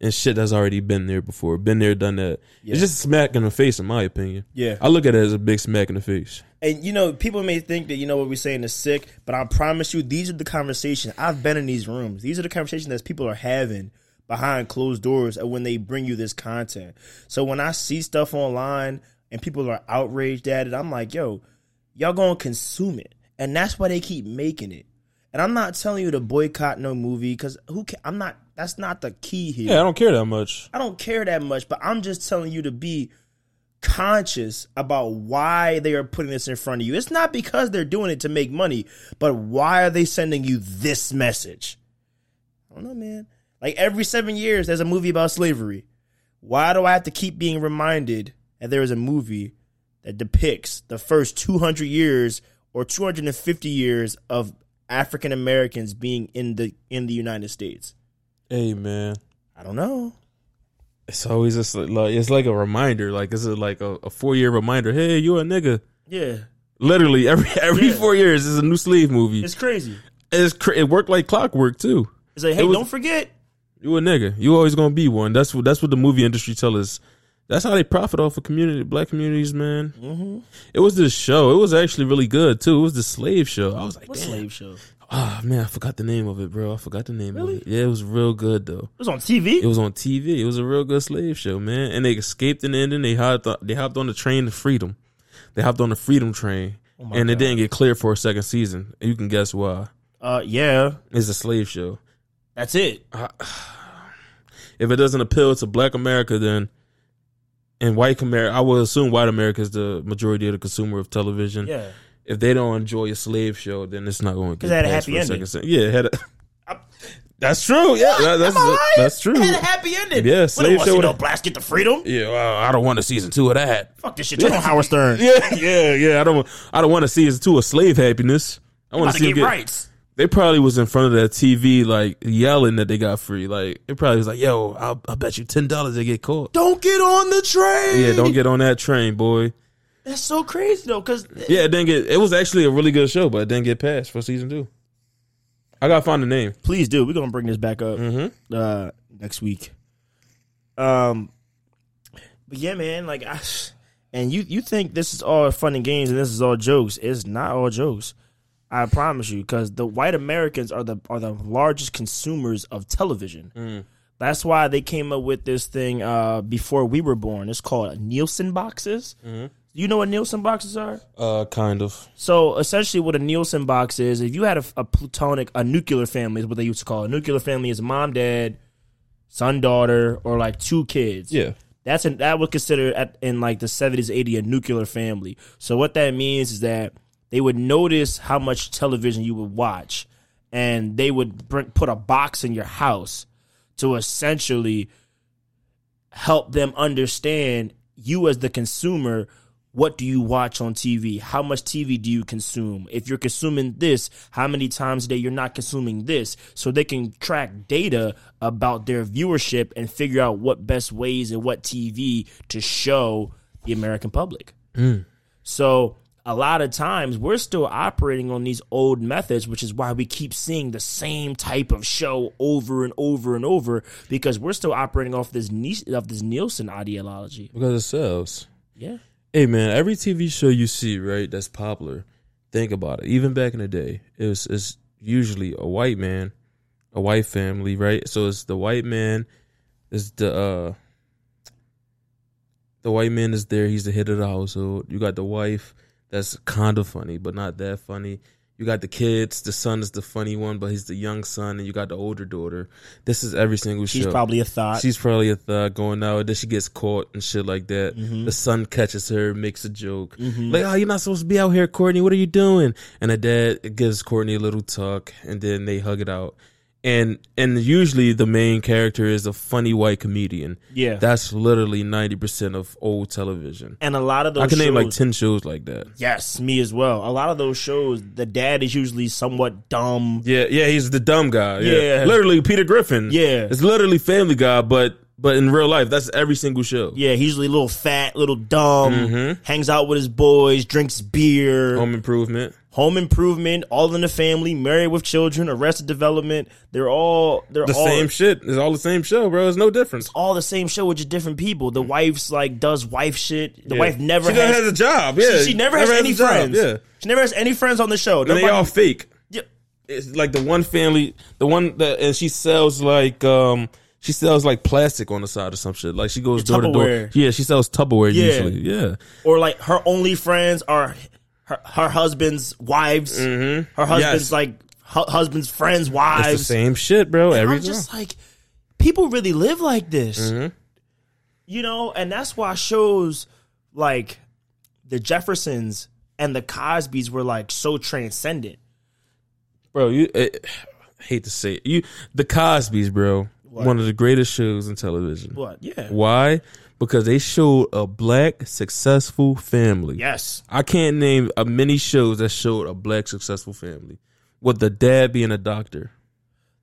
in shit that's already been there before. Been there, done that. Yeah. It's just a smack in the face, in my opinion. Yeah. I look at it as a big smack in the face. And, you know, people may think that, you know, what we're saying is sick, but I promise you, these are the conversations. I've been in these rooms. These are the conversations that people are having behind closed doors when they bring you this content. So when I see stuff online and people are outraged at it, I'm like, yo, y'all gonna consume it. And that's why they keep making it. And I'm not telling you to boycott no movie because who can, I'm not. That's not the key here. Yeah, I don't care that much. I don't care that much, but I'm just telling you to be conscious about why they are putting this in front of you. It's not because they're doing it to make money, but why are they sending you this message? I don't know, man. Like every seven years, there's a movie about slavery. Why do I have to keep being reminded that there is a movie that depicts the first two hundred years or two hundred fifty years of African Americans being in the in the United States? Hey, man, I don't know. It's always just like it's like a reminder. Like it's like a, a four year reminder. Hey, you a nigga? Yeah. Literally every every yeah. four years is a new slave movie. It's crazy. It's cr- it worked like clockwork too. It's like, hey, it was, don't forget, you a nigga. You always gonna be one. That's what that's what the movie industry tell us. That's how they profit off of community, black communities, man. Mm-hmm. It was this show. It was actually really good, too. It was the slave show. I was like, what damn. slave show? Oh, man, I forgot the name of it, bro. I forgot the name really? of it. Yeah, it was real good, though. It was on T V? It was on T V. It was a real good slave show, man. And they escaped in the ending. They hopped on, they hopped on the train to freedom. They hopped on the freedom train. Oh and God. It didn't get cleared for a second season. You can guess why. Uh, yeah. It's a slave show. That's it. Uh, if it doesn't appeal to Black America, then and white America, I would assume white America is the majority of the consumer of television. Yeah. If they don't enjoy a slave show, then it's not going to get had a happy ending. A yeah, it had a. I, that's true. Yeah, that, that's a, that's true. It had a happy ending. Yeah, slave we don't show. Want to see no blacks get to freedom. Yeah, well, I don't want a season two of that. Fuck this shit. You're on Howard Stern. Yeah, yeah, yeah. I don't. I don't want a season two of slave happiness. I want to see get rights. They probably was in front of that T V, like, yelling that they got free. Like, it probably was like, yo, I'll, I'll bet you ten dollars they get caught. Don't get on the train. Yeah, don't get on that train, boy. That's so crazy, though, because... Yeah, it didn't get... It was actually a really good show, but it didn't get passed for season two. I got to find the name. Please do. We're going to bring this back up mm-hmm. uh, next week. Um, But, yeah, man, like, I... And you, you think this is all fun and games and this is all jokes. It's not all jokes. I promise you, because the white Americans are the are the largest consumers of television. Mm. That's why they came up with this thing uh, before we were born. It's called Nielsen boxes. Mm-hmm. You know what Nielsen boxes are? Uh, kind of. So essentially, what a Nielsen box is, if you had a, a plutonic, a nuclear family is what they used to call it. A nuclear family is mom, dad, son, daughter, or like two kids. Yeah. That's an, that was considered at, in like the seventies, eighties a nuclear family. So what that means is that they would notice how much television you would watch, and they would bring, put a box in your house to essentially help them understand you as the consumer. What do you watch on T V? How much T V do you consume? If you're consuming this, how many times a day you're not consuming this? So they can track data about their viewership and figure out what best ways and what T V to show the American public. Mm. So... A lot of times, we're still operating on these old methods, which is why we keep seeing the same type of show over and over and over, because we're still operating off this of this Nielsen ideology. Because it sells. Yeah. Hey, man, every T V show you see, right, that's popular, think about it. Even back in the day, it was, it's usually a white man, a white family, right? So it's the white man, it's the... Uh, the white man is there, he's the head of the household. You got the wife... That's kind of funny, but not that funny. You got the kids. The son is the funny one, but he's the young son, and you got the older daughter. This is every single She's show. She's probably a thought. She's probably a thought going out. Then she gets caught and shit like that. Mm-hmm. The son catches her, makes a joke. Mm-hmm. Like, oh, you're not supposed to be out here, Courtney. What are you doing? And the dad gives Courtney a little tuck, and then they hug it out. And and usually the main character is a funny white comedian. Yeah. That's literally ninety percent of old television. And a lot of those shows. I can shows, name like ten shows like that. Yes, me as well. A lot of those shows, the dad is usually somewhat dumb. Yeah, yeah, he's the dumb guy. Yeah. yeah. Literally Peter Griffin. Yeah. It's literally Family Guy, but but in real life, that's every single show. Yeah, he's usually a little fat, little dumb, mm-hmm. hangs out with his boys, drinks beer. Home Improvement. Home Improvement, All in the Family, Married with Children, Arrested Development. They're all... they're the all, same shit. It's all the same show, bro. There's no difference. It's all the same show with just different people. The wife's like, does wife shit. The yeah. wife never she has... She has a job, yeah. She, she never, never has, has any friends. Job, yeah. She never has any friends on the show. And Nobody, they all fake. Yeah. It's like the one family, the one that... And she sells like... um She sells, like, plastic on the side or some shit. Like, she goes door to door. Yeah, she sells Tupperware yeah. usually. Yeah. Or, like, her only friends are her, her husband's wives. Mm-hmm. Her husband's, yes. like, hu- husband's friends' wives. It's the same shit, bro. And every I'm just time. Like, people really live like this. Mm-hmm. You know? And that's why shows like The Jeffersons and The Cosbys were, like, so transcendent. Bro, you I, I hate to say it. You, The Cosbys, bro. What? One of the greatest shows in television. What? Yeah. Why? Because they showed a black successful family. Yes. I can't name a many shows that showed a black successful family with the dad being a doctor.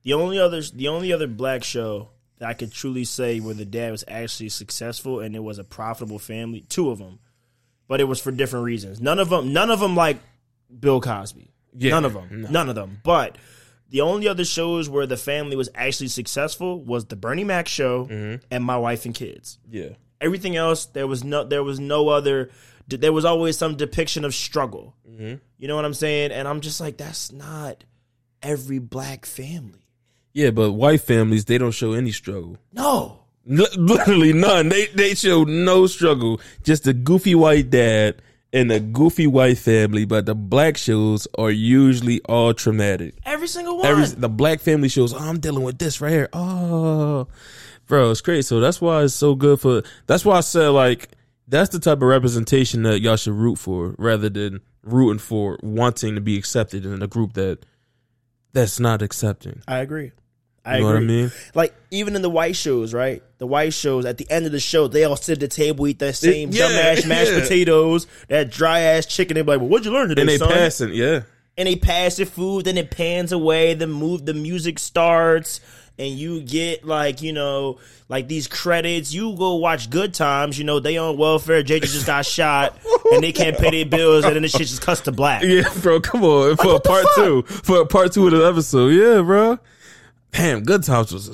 The only other, the only other black show that I could truly say where the dad was actually successful and it was a profitable family, two of them, but it was for different reasons. None of them, none of them like Bill Cosby. Yeah, none of them, no. none of them. But. The only other shows where the family was actually successful was the Bernie Mac Show mm-hmm. and My Wife and Kids. Yeah. Everything else, there was no, there was no other. There was always some depiction of struggle. Mm-hmm. You know what I'm saying? And I'm just like, that's not every black family. Yeah, but white families, they don't show any struggle. No, literally none. They they show no struggle. Just a goofy white dad in a goofy white family, but the black shows are usually all traumatic. Every single one. Every, the black family shows, oh, I'm dealing with this right here. Oh, bro, it's crazy. So that's why it's so good for, that's why I said, like, that's the type of representation that y'all should root for rather than rooting for wanting to be accepted in a group that that's not accepting. I agree. I you know agree. What I mean? Like, even in the white shows, right? The white shows, at the end of the show, they all sit at the table, eat that same it, yeah, dumbass mashed yeah. potatoes, that dry-ass chicken. They be like, well, what'd you learn today, son? And they son? pass it, yeah. And they pass the food, then it pans away, then move, the music starts, and you get, like, you know, like these credits. You go watch Good Times, you know, they on welfare, J J just got shot, and they can't pay their bills, and then this shit just cuts to black. Yeah, bro, come on. For like, part two. For part two of the episode. Yeah, bro. Damn, Good Times was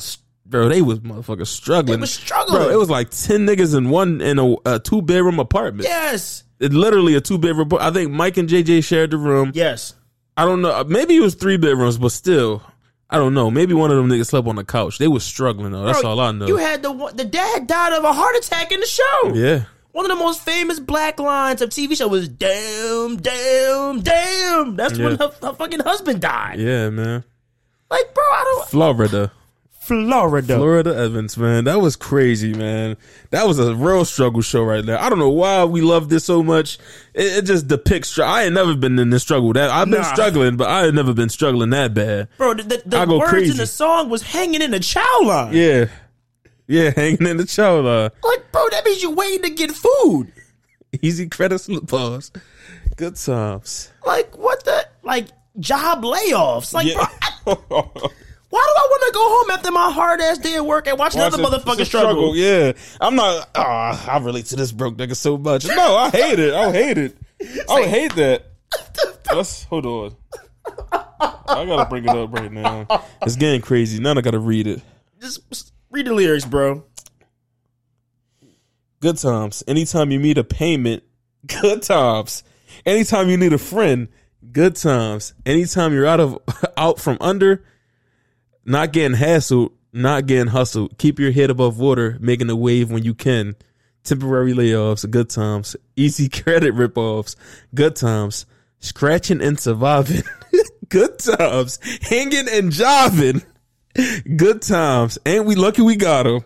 a, bro. They was motherfuckers struggling. They was struggling, bro. It was like ten niggas in one in a, a two bedroom apartment. Yes, it literally a two bedroom. I think Mike and J J shared the room. Yes, I don't know. Maybe it was three bedrooms, but still, I don't know. Maybe one of them niggas slept on the couch. They was struggling though. That's bro, all I know. You had the the dad died of a heart attack in the show. Yeah, one of the most famous black lines of T V show was damn, damn, damn. That's yeah. when her, her fucking husband died. Yeah, man. Like, bro, I don't... Florida. Florida. Florida Evans, man. That was crazy, man. That was a real struggle show right there. I don't know why we love this so much. It, it just depicts... I ain't never been in this struggle. That I've been nah. struggling, but I ain't never been struggling that bad. Bro, the, the, the words crazy. in the song was hanging in the chow line. Yeah. Yeah, hanging in the chow line. Like, bro, that means you're waiting to get food. Easy credits and pause. Good times. Like, what the... Like... Job layoffs. Like, yeah. bro, I, why do I want to go home after my hard ass day at work and watch another well, motherfucking struggle? struggle? Yeah, I'm not. Oh, I relate to this broke nigga so much. No, I hate it. I hate it. I would hate that. That's, hold on. I gotta bring it up right now. It's getting crazy. Now I gotta read it. Just read the lyrics, bro. Good times. Anytime you need a payment, good times. Anytime you need a friend. Good times. Anytime you're out of out from under, not getting hassled, not getting hustled. Keep your head above water, making a wave when you can. Temporary layoffs, good times. Easy credit ripoffs, good times. Scratching and surviving, good times. Hanging and jiving, good times. Ain't we lucky we got them?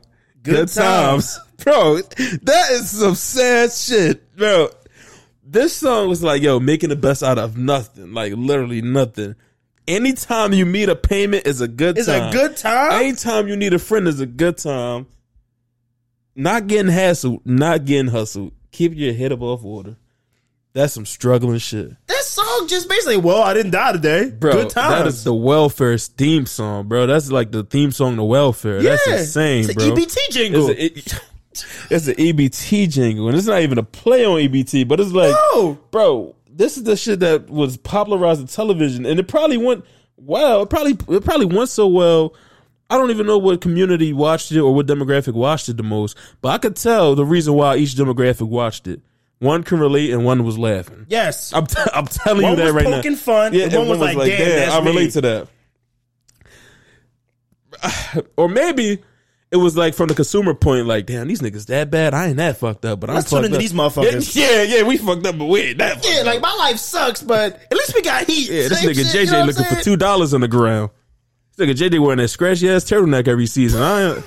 Good, good times. times, bro. That is some sad shit, bro. This song was like, yo, making the best out of nothing. Like, literally nothing. Anytime you meet a payment is a good it's time. It's a good time? Anytime you need a friend is a good time. Not getting hassled. Not getting hustled. Keep your head above water. That's some struggling shit. That song just basically, well, I didn't die today. Bro, good times. That is the welfare theme song, bro. That's like the theme song to welfare. Yeah. That's insane, it's bro. It's an E B T jingle. It's a, it, It's an E B T jingle, and it's not even a play on E B T, but it's like, no. bro, this is the shit that was popularized in television, and it probably went well. It probably it probably went so well. I don't even know what community watched it or what demographic watched it the most, but I could tell the reason why each demographic watched it. One can relate, and one was laughing. Yes, I'm, t- I'm telling one you that right now. One was poking fun, yeah, and one, one was like, like damn, damn that's I me. relate to that. Or maybe... It was like from the consumer point, like, damn, these niggas that bad. I ain't that fucked up, but I'm Let's fucked tune into up. These motherfuckers. Yeah, yeah, yeah, we fucked up, but we ain't that fucked Yeah, up. Like, my life sucks, but at least we got heat. Yeah, this Same nigga shit, J J you know looking saying? For two dollars on the ground. This nigga J J wearing that scratchy ass turtleneck every season. I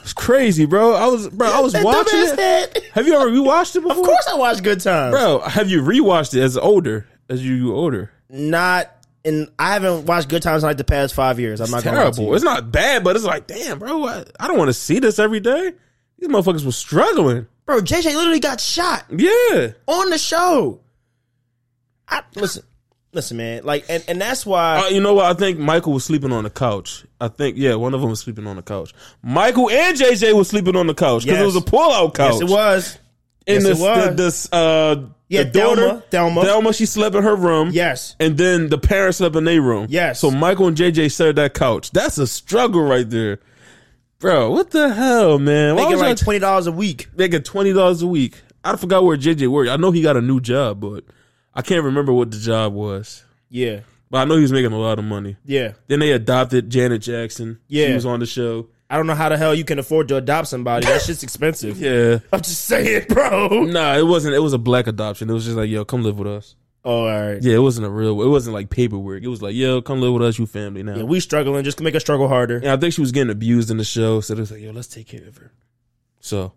It's crazy, bro. I was, bro, I was watching it. Head. Have you ever rewatched it before? Of course I watched Good Times. Bro, have you rewatched it as older, as you older? Not. And I haven't watched Good Times in like the past five years. I'm not terrible. Gonna it's not bad, but it's like, damn, bro, I, I don't want to see this every day. These motherfuckers were struggling, bro. J J literally got shot. Yeah, on the show. I listen, listen, man. Like, and, and that's why. Uh, you know what? I think Michael was sleeping on the couch. I think yeah, one of them was sleeping on the couch. Michael and J J was sleeping on the couch because yes. it was a pull-out couch. Yes, it was. And yes, this, it was. The, this, uh, yeah, the daughter, Delma, Delma, Delma, she slept in her room. Yes, and then the parents slept in their room. Yes, so Michael and J J shared that couch. That's a struggle right there, bro. What the hell, man? Making like twenty dollars a week. Making twenty dollars a week. I forgot where J J worked. I know he got a new job, but I can't remember what the job was. Yeah, but I know he was making a lot of money. Yeah. Then they adopted Janet Jackson. Yeah, she was on the show. I don't know how the hell you can afford to adopt somebody. That shit's expensive. Yeah. I'm just saying, bro. Nah, it wasn't. It was a black adoption. It was just like, yo, come live with us. Oh, all right. Yeah, it wasn't a real, it wasn't like paperwork. It was like, yo, come live with us, you family now. Yeah, we struggling. Just make us struggle harder. Yeah, I think she was getting abused in the show. So it was like, yo, let's take care of her. So,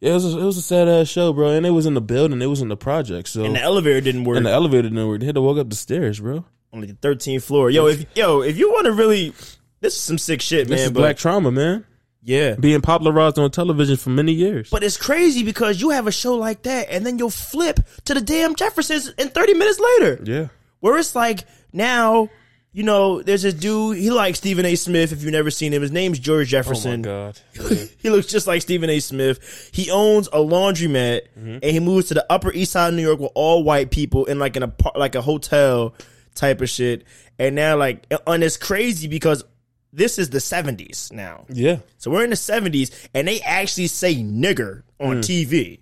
yeah, it was a, it was a sad-ass show, bro. And it was in the building. It was in the project. So, and the elevator didn't work. And the elevator didn't work. They had to walk up the stairs, bro. On like the thirteenth floor. Yo, if yo, if you want to really... This is some sick shit, man. This is but, black trauma, man. Yeah. Being popularized on television for many years. But it's crazy because you have a show like that and then you'll flip to the damn Jeffersons and thirty minutes later. Yeah. Where it's like, now, you know, there's this dude, he likes Stephen A. Smith. If you've never seen him, his name's George Jefferson. Oh, my God. He looks just like Stephen A. Smith. He owns a laundromat, mm-hmm. and he moves to the Upper East Side of New York with all white people in like, an, like a hotel type of shit. And now, like, and it's crazy because... This is the seventies now. Yeah. So we're in the seventies, and they actually say nigger on mm. T V.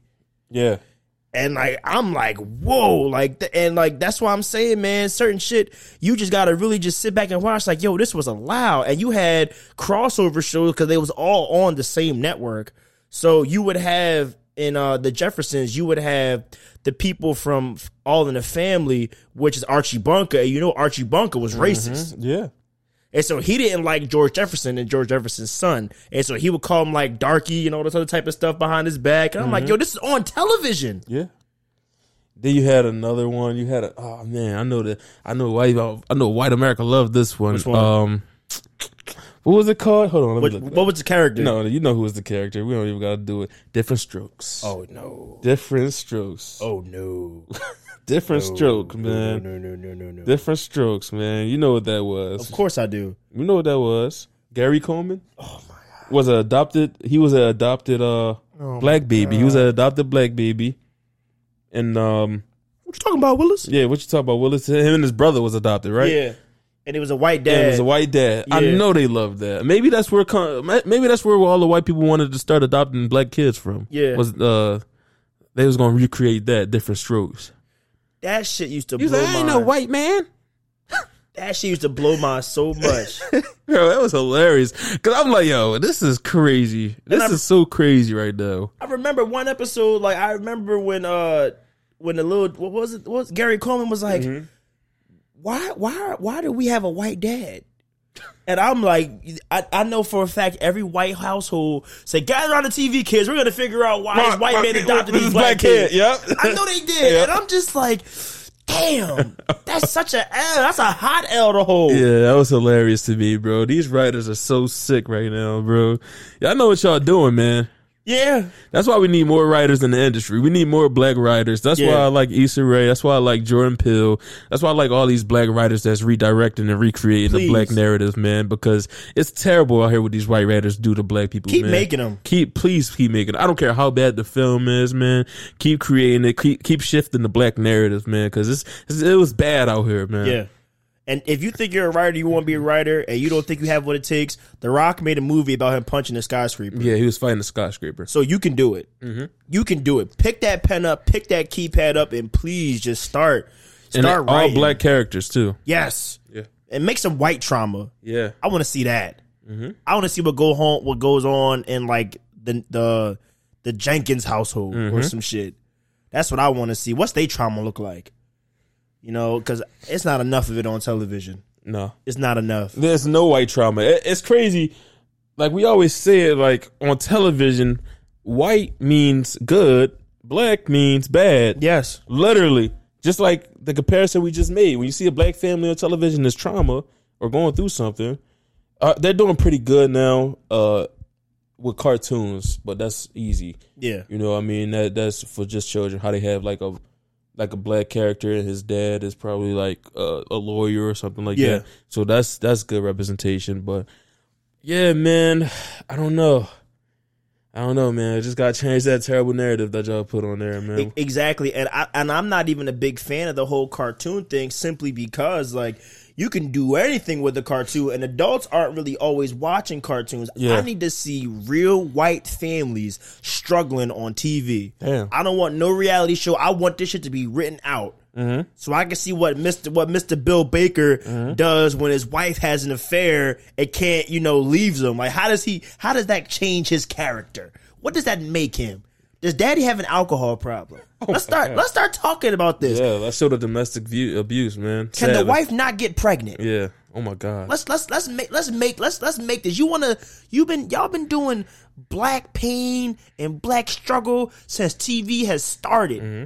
Yeah. And, like, I'm like, whoa. like, th- And, like, that's why I'm saying, man, certain shit, you just got to really just sit back and watch. Like, yo, this was allowed. And you had crossover shows because they was all on the same network. So you would have, in uh, the Jeffersons, you would have the people from All in the Family, which is Archie Bunker. You know Archie Bunker was racist. Mm-hmm. Yeah. And so he didn't like George Jefferson and George Jefferson's son. And so he would call him like darky and all this other type of stuff behind his back. And I'm mm-hmm. like, yo, this is on television. Yeah. Then you had another one. You had a, oh man, I know that. I know white, I know white America loved this one. Which one? Um, what was it called? Hold on. Let what, me look what was the character? No, you know who was the character. We don't even got to do it. Different Strokes. Oh, no. Different Strokes. Oh, no. Different no, strokes, man. No, no, no, no, no, no. Different Strokes, man. You know what that was. Of course I do. You know what that was. Gary Coleman. Oh, my God. Was an adopted, he was an adopted uh, oh black baby. God. He was an adopted black baby. And, um. What you talking about, Willis? Yeah, what you talking about, Willis? Him and his brother was adopted, right? Yeah. And it was a white dad. Yeah, it was a white dad. Yeah. I know they loved that. Maybe that's where, maybe that's where all the white people wanted to start adopting black kids from. Yeah. Was, uh, they was going to recreate that, Different Strokes. That shit used to you blow like, I ain't my... no white man. That shit used to blow my so much. Yo, that was hilarious. Because I'm like, yo, this is crazy. This I, is so crazy right now. I remember one episode, like, I remember when uh, when the little, what was it? What was, Gary Coleman was like, mm-hmm. why why, why do we have a white dad? And I'm like, I, I know for a fact every white household said, gather on the T V, kids. We're going to figure out why my, this white my, man adopted these black, black kids. Kid, yep. I know they did. Yep. And I'm just like, damn, that's such an L. That's a hot L to hold. Yeah, that was hilarious to me, bro. These writers are so sick right now, bro. Y'all know what y'all doing, man. Yeah. That's why we need more writers in the industry. We need more black writers. That's yeah. why I like Issa Rae. That's why I like Jordan Peele. That's why I like all these black writers that's redirecting and recreating Please. the black narrative, man, because it's terrible out here what these white writers do to black people, Keep man. making them. Keep, please keep making them. I don't care how bad the film is, man. Keep creating it. Keep, keep shifting the black narrative, man, because it's, it's, it was bad out here, man. Yeah. And if you think you're a writer, you want to be a writer, and you don't think you have what it takes, The Rock made a movie about him punching a skyscraper. Yeah, he was fighting a skyscraper. So you can do it. Mm-hmm. You can do it. Pick that pen up, pick that keypad up, and please just start. Start and writing. All black characters, too. Yes. Yeah. And make some white trauma. Yeah. I want to see that. Mm-hmm. I want to see what go home, what goes on in, like, the the, the Jenkins household mm-hmm. or some shit. That's what I want to see. What's their trauma look like? You know, because it's not enough of it on television. No. It's not enough. There's no white trauma. It's crazy. Like, we always say it, like, on television, white means good, black means bad. Yes. Literally. Just like the comparison we just made. When you see a black family on television that's trauma or going through something, uh, they're doing pretty good now uh, with cartoons, but that's easy. Yeah. You know what I mean? That That's for just children, how they have, like, a... like a black character, and his dad is probably like uh, a lawyer or something like yeah. that. So that's that's good representation. But yeah, man, I don't know. I don't know, man. I just got to change that terrible narrative that y'all put on there, man. Exactly. And, I, and I'm not even a big fan of the whole cartoon thing simply because, like, you can do anything with a cartoon, and adults aren't really always watching cartoons. Yeah. I need to see real white families struggling on T V. Damn. I don't want no reality show. I want this shit to be written out. Mm-hmm. So I can see what Mister what Mister Bill Baker mm-hmm. does when his wife has an affair and can't, you know, leaves him. Like, how does he? How does that change his character? What does that make him? Does Daddy have an alcohol problem? Oh, let's start. God. Let's start talking about this. Yeah, let's show the domestic view, abuse, man. Can Sadly. the wife not get pregnant? Yeah. Oh my God. Let's let's let's make let's make let's let's make this. You wanna? You've been y'all been doing black pain and black struggle since T V has started. Mm-hmm.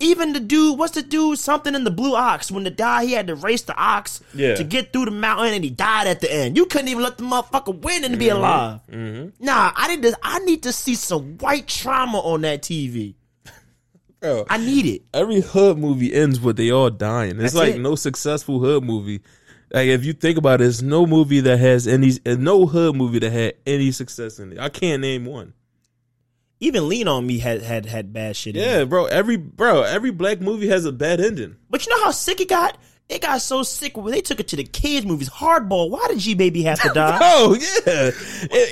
Even the dude, what's the dude? Something in the Blue Ox. When the guy, he had to race the ox yeah. to get through the mountain, and he died at the end. You couldn't even let the motherfucker win and mm-hmm. be alive. Mm-hmm. Nah, I need to. I need to see some white trauma on that T V. Bro, I need it. Every hood movie ends with they all dying. It's That's like it. no successful hood movie. Like, if you think about it, there's no movie that has any, no hood movie that had any success in it. I can't name one. Even Lean On Me had had, had bad shit in yeah, it. Yeah, bro. Every bro, every black movie has a bad ending. But you know how sick it got? It got so sick when they took it to the kids' movies. Hardball. Why did G-Baby have to die? Oh, yeah.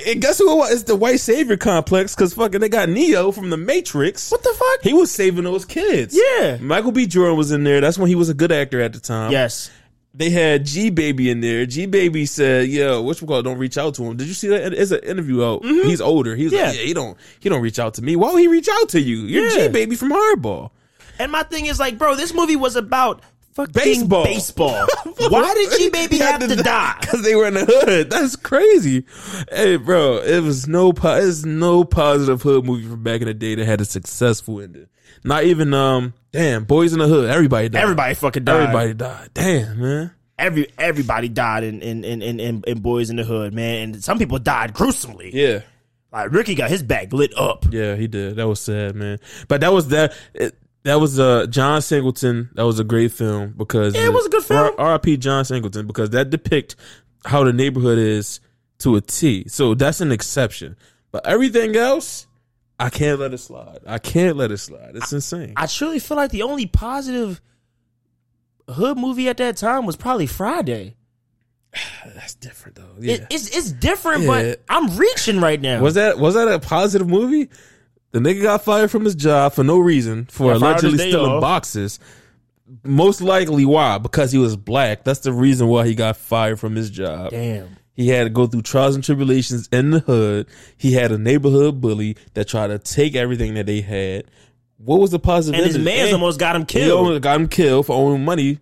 And guess who it was? It's the white savior complex, because fucking they got Neo from The Matrix. What the fuck? He was saving those kids. Yeah. Michael B. Jordan was in there. That's when he was a good actor at the time. Yes. They had G-Baby in there. G-Baby said, "Yo, what you call it? Don't reach out to him." Did you see that? It's an interview out. Mm-hmm. He's older. He's yeah. like, "Yeah, he don't. He don't reach out to me. Why would he reach out to you? You're yeah. G-Baby from Hardball." And my thing is like, bro, this movie was about fucking baseball. Baseball. Why did G-Baby have to die? Because they were in the hood. That's crazy. Hey, bro, it was no. Po- it's no positive hood movie from back in the day that had a successful ending. Not even um. Damn, Boys in the Hood. Everybody died. Everybody fucking died. Everybody died. Damn, man. Every everybody died in in in in, in Boys in the Hood, man. And some people died gruesomely. Yeah. Like Ricky got his back lit up. Yeah, he did. That was sad, man. But that was that. It, that was uh John Singleton. That was a great film because yeah, it was a good film. R I P John Singleton, because that depict how the neighborhood is to a T. So that's an exception. But everything else, I can't let it slide. I can't let it slide. It's I, insane. I truly feel like the only positive hood movie at that time was probably Friday. That's different though. Yeah. It, it's it's different, yeah. but I'm reaching right now. Was that was that a positive movie? The nigga got fired from his job for no reason for yeah, allegedly stealing off. boxes. Most likely, why? Because he was black. That's the reason why he got fired from his job. Damn. He had to go through trials and tribulations in the hood. He had a neighborhood bully that tried to take everything that they had. What was the positive? And his man's and almost got him killed. He almost got him killed for owing money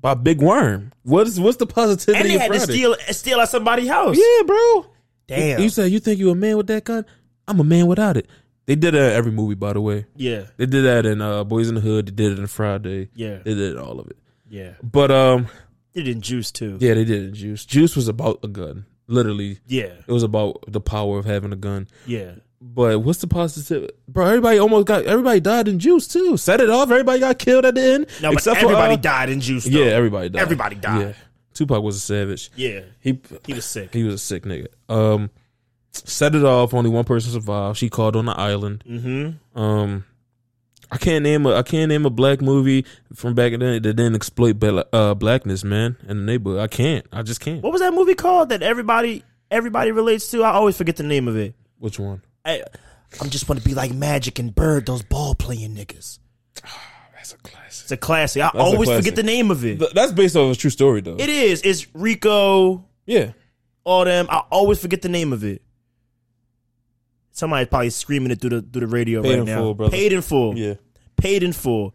by Big Worm. What is what's the positivity? And they had to steal steal at somebody's house. Yeah, bro. Damn. You, you said you think you a man with that gun? I'm a man without it. They did that in every movie, by the way. Yeah. They did that in uh, Boys in the Hood. They did it in Friday. Yeah. They did all of it. Yeah. But um. They did in Juice too. Yeah, they did in Juice. Juice was about a gun, literally. Yeah, it was about the power of having a gun. Yeah, but what's the positive, bro? Everybody almost got everybody died in Juice too. Set It Off. Everybody got killed at the end. No, but everybody for, uh, died in Juice. Though. Yeah, everybody died. Everybody died. Yeah. Tupac was a savage. Yeah, he he was sick. He was a sick nigga. Um, Set It Off. Only one person survived. She called on the island. Mm-hmm. Um. I can't name a I can't name a black movie from back in then that didn't exploit uh, blackness, man, in the neighborhood. I can't. I just can't. What was that movie called that everybody everybody relates to? I always forget the name of it. Which one? I I just want to be like Magic and Bird, those ball playing niggas. Oh, that's a classic. It's a classic. I that's always classic. forget the name of it. That's based on a true story, though. It is. It's Rico. Yeah. All them. I always forget the name of it. Somebody's probably screaming it through the through the radio Paid right now. Full, brother. Paid in Full. Yeah. Paid in Full.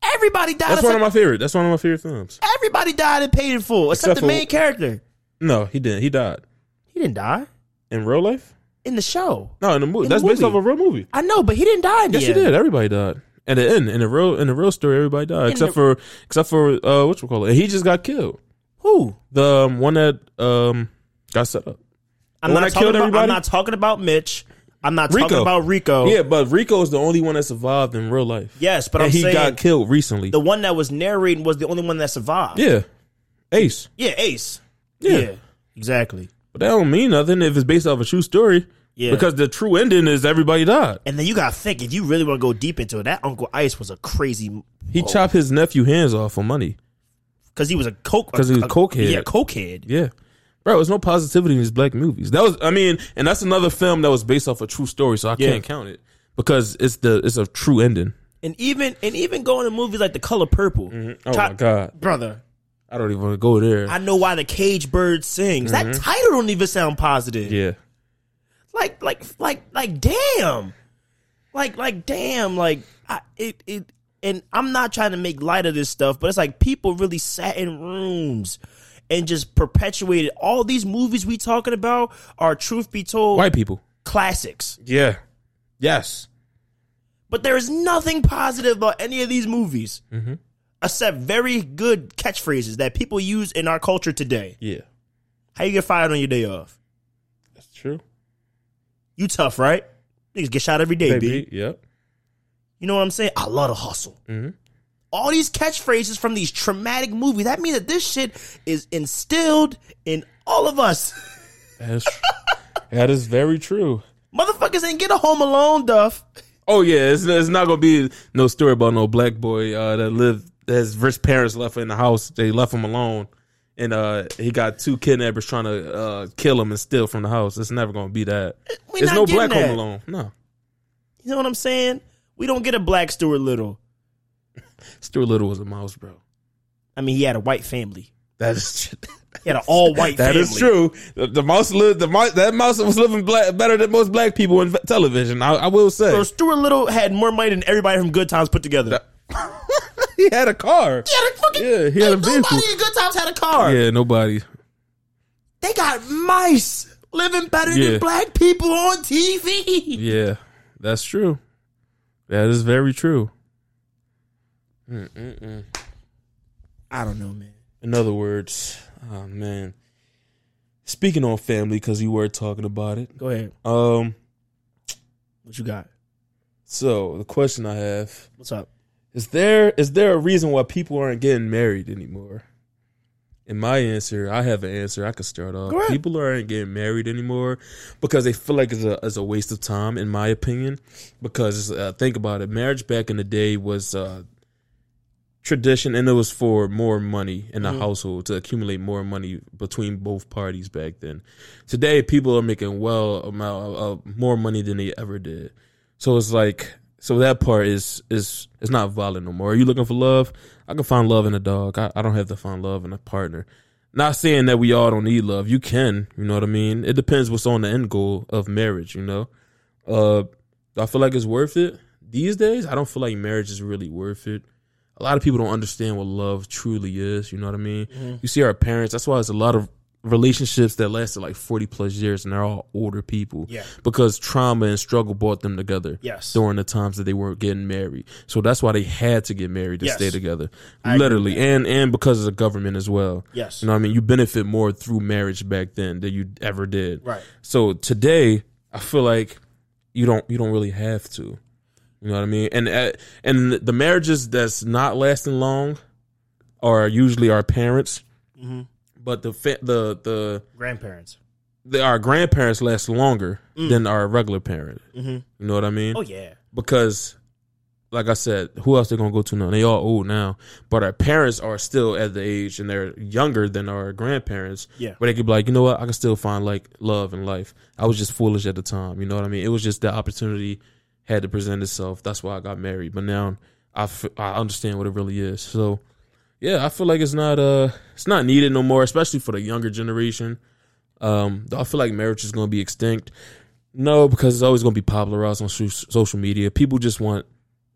Everybody died. That's one of my favorite. That's one of my favorite films. Everybody died in Paid in Full, except, except the main for, character. No, he didn't. He died. He didn't die. In real life? In the show. No, in the movie. In That's the based movie. off a real movie. I know, but he didn't die in the Yes, end. he did. Everybody died. At the end, in the real in the real story, everybody died. In except the, for except for uh what you call it. He just got killed. Who? The um, one that um got set up. I'm not, killed about, I'm not talking about Mitch. I'm not Rico. talking about Rico. Yeah, but Rico is the only one that survived in real life. Yes, but and I'm he saying he got killed recently. The one that was narrating was the only one that survived. Yeah, Ace. Yeah, Ace. Yeah, yeah, exactly. But that don't mean nothing if it's based off a true story. Yeah, because the true ending is everybody died. And then you gotta think, if you really want to go deep into it, that Uncle Ice was a crazy. He oh. chopped his nephew hands off for money. because he was a coke. Because he was a cokehead. Yeah, cokehead. Yeah. Bro, there's no positivity in these black movies. That was, I mean, and that's another film that was based off a true story, so I yeah. can't count it because it's the it's a true ending. And even and even going to movies like The Color Purple. Mm-hmm. Oh top, my god, brother, I don't even want to go there. I Know Why the Caged Bird Sings. Mm-hmm. That title don't even sound positive. Yeah, like like like like damn, like like damn, like I, it it. And I'm not trying to make light of this stuff, but it's like people really sat in rooms and just perpetuated all these movies we talking about are, truth be told, white people classics. Yeah. Yes. But there is nothing positive about any of these movies, mm-hmm. except very good catchphrases that people use in our culture today. Yeah. How you get fired on your day off? That's true. You tough, right? Niggas get shot every day, B. Yep. You know what I'm saying? I love to hustle. Mm-hmm. All these catchphrases from these traumatic movies, that means that this shit is instilled in all of us. That is, that is very true. Motherfuckers ain't get a Home Alone, Duff. Oh, yeah. It's, it's not going to be no story about no black boy uh, that lived, his rich parents left in the house. They left him alone. And uh, he got two kidnappers trying to uh, kill him and steal from the house. It's never going to be that. We it's no black that. Home Alone. No. You know what I'm saying? We don't get a black Stuart Little. Stuart Little was a mouse, bro. I mean, he had a white family. That is true. He had an all-white that family. That is true. The, the mouse lived. The mouse, that mouse was living black, better than most black people in television. I, I will say. So Stuart Little had more money than everybody from Good Times put together. That, he had a car. He had a fucking. Yeah, he had a vehicle. Nobody in Good Times had a car. Yeah, nobody. They got mice living better yeah. than black people on T V. Yeah, that's true. That is very true. Mm-mm-mm. I don't know, man. In other words, oh man. Speaking on family, because you were talking about it. Go ahead. Um, what you got? So the question I have: what's up? Is there is there a reason why people aren't getting married anymore? And my answer, I have an answer. I could start off. People aren't getting married anymore because they feel like it's a, it's a waste of time, in my opinion. Because uh, think about it, marriage back in the day was uh, tradition, and it was for more money in the mm-hmm. household to accumulate more money between both parties back then. Today, people are making well amount of, uh, more money than they ever did. So it's like. So that part is is it's not violent no more. Are you looking for love? I can find love in a dog. I, I don't have to find love in a partner. Not saying that we all don't need love. You can, you know what I mean? It depends what's on the end goal of marriage, you know? Uh, do I feel like it's worth it? These days, I don't feel like marriage is really worth it. A lot of people don't understand what love truly is, you know what I mean? Mm-hmm. You see our parents, that's why there's a lot of relationships that lasted like forty plus years and they're all older people yeah. because trauma and struggle brought them together yes. during the times that they weren't getting married. So that's why they had to get married to yes. stay together. I literally. And, and because of the government as well. Yes. You know what I mean? You benefit more through marriage back then than you ever did. Right. So today I feel like you don't, you don't really have to, you know what I mean? And, uh, and the marriages that's not lasting long are usually our parents. Mm-hmm. But the the the grandparents, the, our grandparents last longer mm. than our regular parent. Mm-hmm. You know what I mean? Oh yeah. Because, like I said, who else they gonna go to now? They all old now, but our parents are still at the age and they're younger than our grandparents. Yeah. Where they could be like, you know what? I can still find like love in life. I was just foolish at the time. You know what I mean? It was just the opportunity had to present itself. That's why I got married. But now I, f- I understand what it really is. So. Yeah, I feel like it's not uh it's not needed no more, especially for the younger generation. Um, do I feel like marriage is going to be extinct? No, because it's always going to be popularized on social media. People just want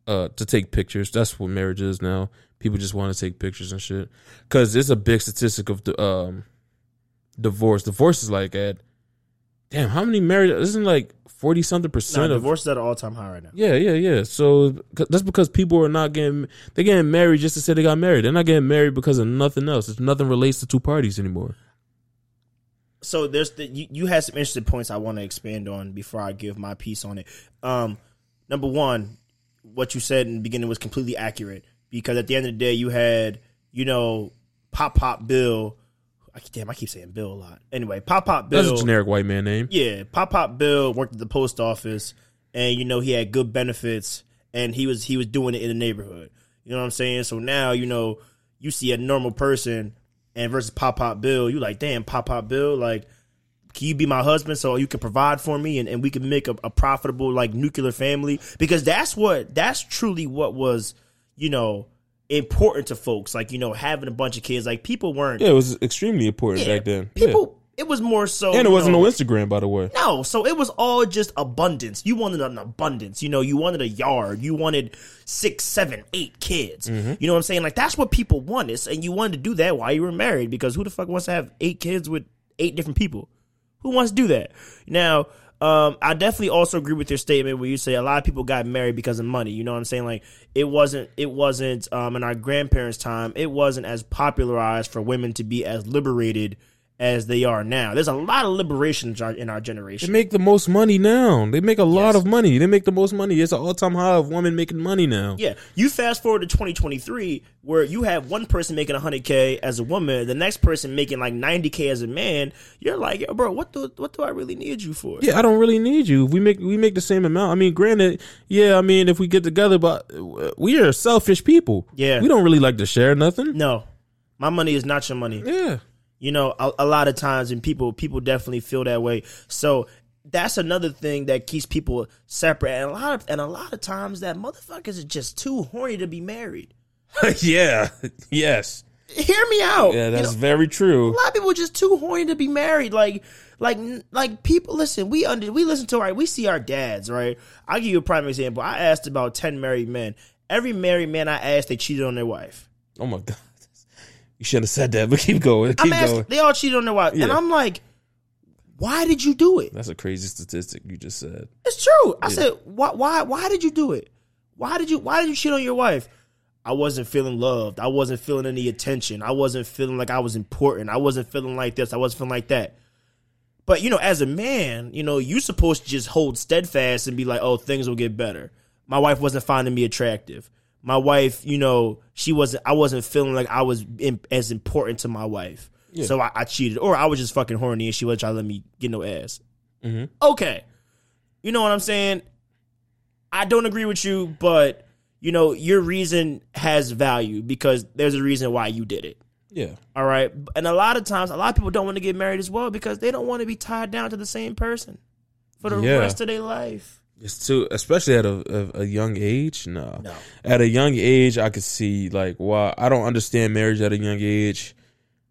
uh to take pictures. That's what marriage is now. People just want to take pictures and shit. Because it's a big statistic of the um divorce. Divorce is like at damn how many married isn't like forty something percent no, of divorces at an all time high right now. Yeah, yeah, yeah. So that's because people are not getting they're getting married just to say they got married. They're not getting married because of nothing else. It's nothing relates to two parties anymore. So there's the, you, you had some interesting points I want to expand on before I give my piece on it. Um, number one, what you said in the beginning was completely accurate because at the end of the day, you had you know Pop Pop Bill. I, damn, I keep saying Bill a lot. Anyway, Pop Pop Bill. That's a generic white man name. Yeah, Pop Pop Bill worked at the post office, and you know he had good benefits, and he was he was doing it in the neighborhood. You know what I'm saying? So now you know you see a normal person and versus Pop Pop Bill, you like, damn, Pop Pop Bill, like, can you be my husband so you can provide for me and, and we can make a, a profitable, like, nuclear family? Because that's what, that's truly what was, you know, important to folks. Like, you know, having a bunch of kids, like, people weren't. Yeah, it was extremely important yeah, back then. People, yeah. It was more so. And it wasn't know, on Instagram, by the way. No, so it was all just abundance. You wanted an abundance. You know, you wanted a yard. You wanted six, seven, eight kids. Mm-hmm. You know what I'm saying? Like, that's what people wanted. And you wanted to do that while you were married, because who the fuck wants to have eight kids with eight different people? Who wants to do that? Now, um, I definitely also agree with your statement where you say a lot of people got married because of money. You know what I'm saying? Like, it wasn't, it wasn't um, in our grandparents' time, it wasn't as popularized for women to be as liberated as they are now. There's a lot of liberation in our generation. They make the most money now. They make a lot yes. of money. They make the most money. It's an all-time high of women making money now. Yeah. You fast forward to twenty twenty-three where you have one person making one hundred K as a woman, the next person making like ninety K as a man. You're like, yo, bro, what do what do I really need you for? Yeah, I don't really need you. We make we make the same amount. I mean, granted, yeah, I mean, if we get together, but we are selfish people. Yeah. We don't really like to share nothing. No. My money is not your money. Yeah. You know, a, a lot of times, and people people definitely feel that way. So that's another thing that keeps people separate. And a lot of and a lot of times, that motherfuckers are just too horny to be married. yeah. Yes. Hear me out. Yeah, that's you know, very true. A lot of people are just too horny to be married. Like, like, like people. Listen, we under we listen to right. We see our dads, right? I'll give you a prime example. I asked about ten married men. Every married man I asked, they cheated on their wife. Oh my God. You shouldn't have said that, but keep going. Keep I'm asking, going. They all cheated on their wife. Yeah. And I'm like, why did you do it? That's a crazy statistic you just said. It's true. Yeah. I said, why why why did you do it? Why did you why did you cheat on your wife? I wasn't feeling loved. I wasn't feeling any attention. I wasn't feeling like I was important. I wasn't feeling like this. I wasn't feeling like that. But you know, as a man, you know, you're supposed to just hold steadfast and be like, oh, things will get better. My wife wasn't finding me attractive. My wife, you know, she wasn't. I wasn't feeling like I was in, as important to my wife, yeah. so I, I cheated, or I was just fucking horny and she wasn't trying to let me get no ass. Mm-hmm. Okay, you know what I'm saying? I don't agree with you, but you know your reason has value because there's a reason why you did it. Yeah. All right, and a lot of times, a lot of people don't want to get married as well because they don't want to be tied down to the same person for the yeah. rest of their life. It's too, especially at a, a, a young age. No. no, at a young age, I could see like, wow, I don't understand marriage at a young age.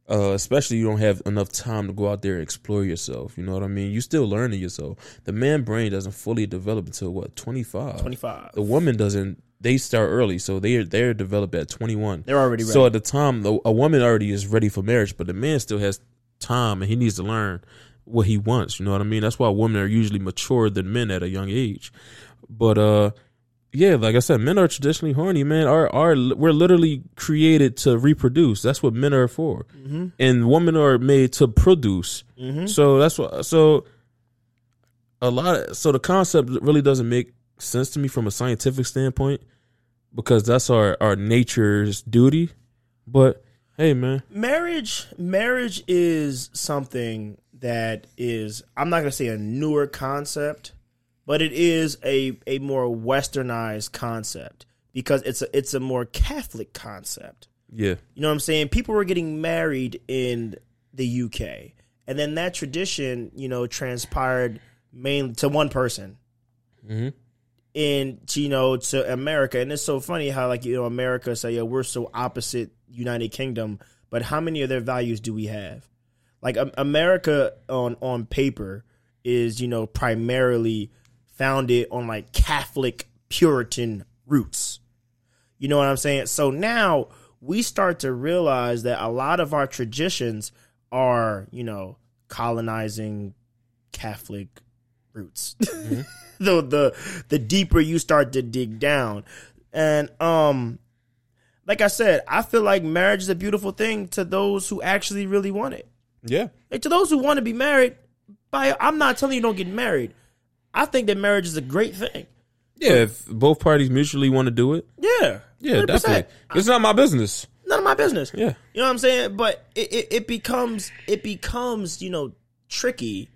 Uh, especially you don't have enough time to go out there and explore yourself. You know what I mean? You still learning yourself. The man brain doesn't fully develop until what twenty-five. twenty-five. The woman doesn't. They start early, so they're they're developed at twenty-one. They're already ready. So at the time, the, a woman already is ready for marriage, but the man still has time and he needs to learn what he wants, you know what I mean? That's why women are usually mature than men at a young age. But uh, yeah, like I said, men are traditionally horny. Man, are are we're literally created to reproduce. That's what men are for, mm-hmm. and women are made to produce. Mm-hmm. So that's what. So a lot. Of, so the concept really doesn't make sense to me from a scientific standpoint because that's our our nature's duty. But hey, man, marriage marriage is something. That is, I'm not going to say a newer concept, but it is a, a more westernized concept because it's a, it's a more Catholic concept. Yeah. You know what I'm saying? People were getting married in the U K. And then that tradition, you know, transpired mainly to one person. Mm-hmm. In, you know, to America. And it's so funny how, like, you know, America say, yo, we're so opposite United Kingdom, but how many of their values do we have? Like, America on, on paper is, you know, primarily founded on, like, Catholic Puritan roots. You know what I'm saying? So now we start to realize that a lot of our traditions are, you know, colonizing Catholic roots. Mm-hmm. the, the, the deeper you start to dig down. And, um, like I said, I feel like marriage is a beautiful thing to those who actually really want it. Yeah. Like, to those who want to be married, by I'm not telling you don't get married. I think that marriage is a great thing. Yeah, if both parties mutually want to do it. Yeah. Yeah, one hundred percent. Definitely. It's not my business. None of my business. Yeah. You know what I'm saying? But it, it, it becomes, it becomes, you know, tricky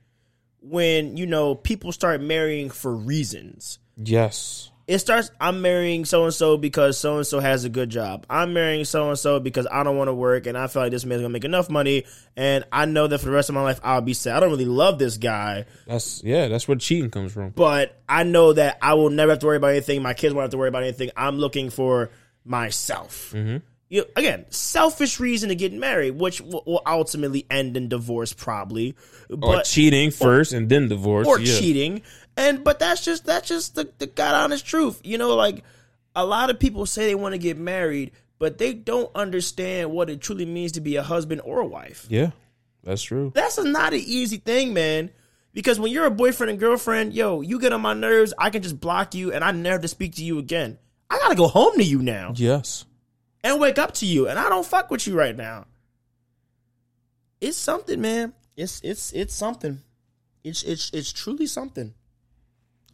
when, you know, people start marrying for reasons. Yes. It starts, I'm marrying so-and-so because so-and-so has a good job. I'm marrying so-and-so because I don't want to work, and I feel like this man's going to make enough money, and I know that for the rest of my life, I'll be set. I don't really love this guy. That's yeah, that's where cheating comes from. But I know that I will never have to worry about anything. My kids won't have to worry about anything. I'm looking for myself. Mm-hmm. You know, again, selfish reason to get married, which will, will ultimately end in divorce probably. But, or cheating first or, and then divorce. Or yeah. cheating. And but that's just that's just the, the God honest truth. You know, like a lot of people say they want to get married, but they don't understand what it truly means to be a husband or a wife. Yeah, that's true. That's a, not an easy thing, man. Because when you're a boyfriend and girlfriend, yo, you get on my nerves, I can just block you and I never to speak to you again. I got to go home to you now. Yes. And wake up to you. And I don't fuck with you right now. It's something, man. It's it's it's something. It's it's it's truly something.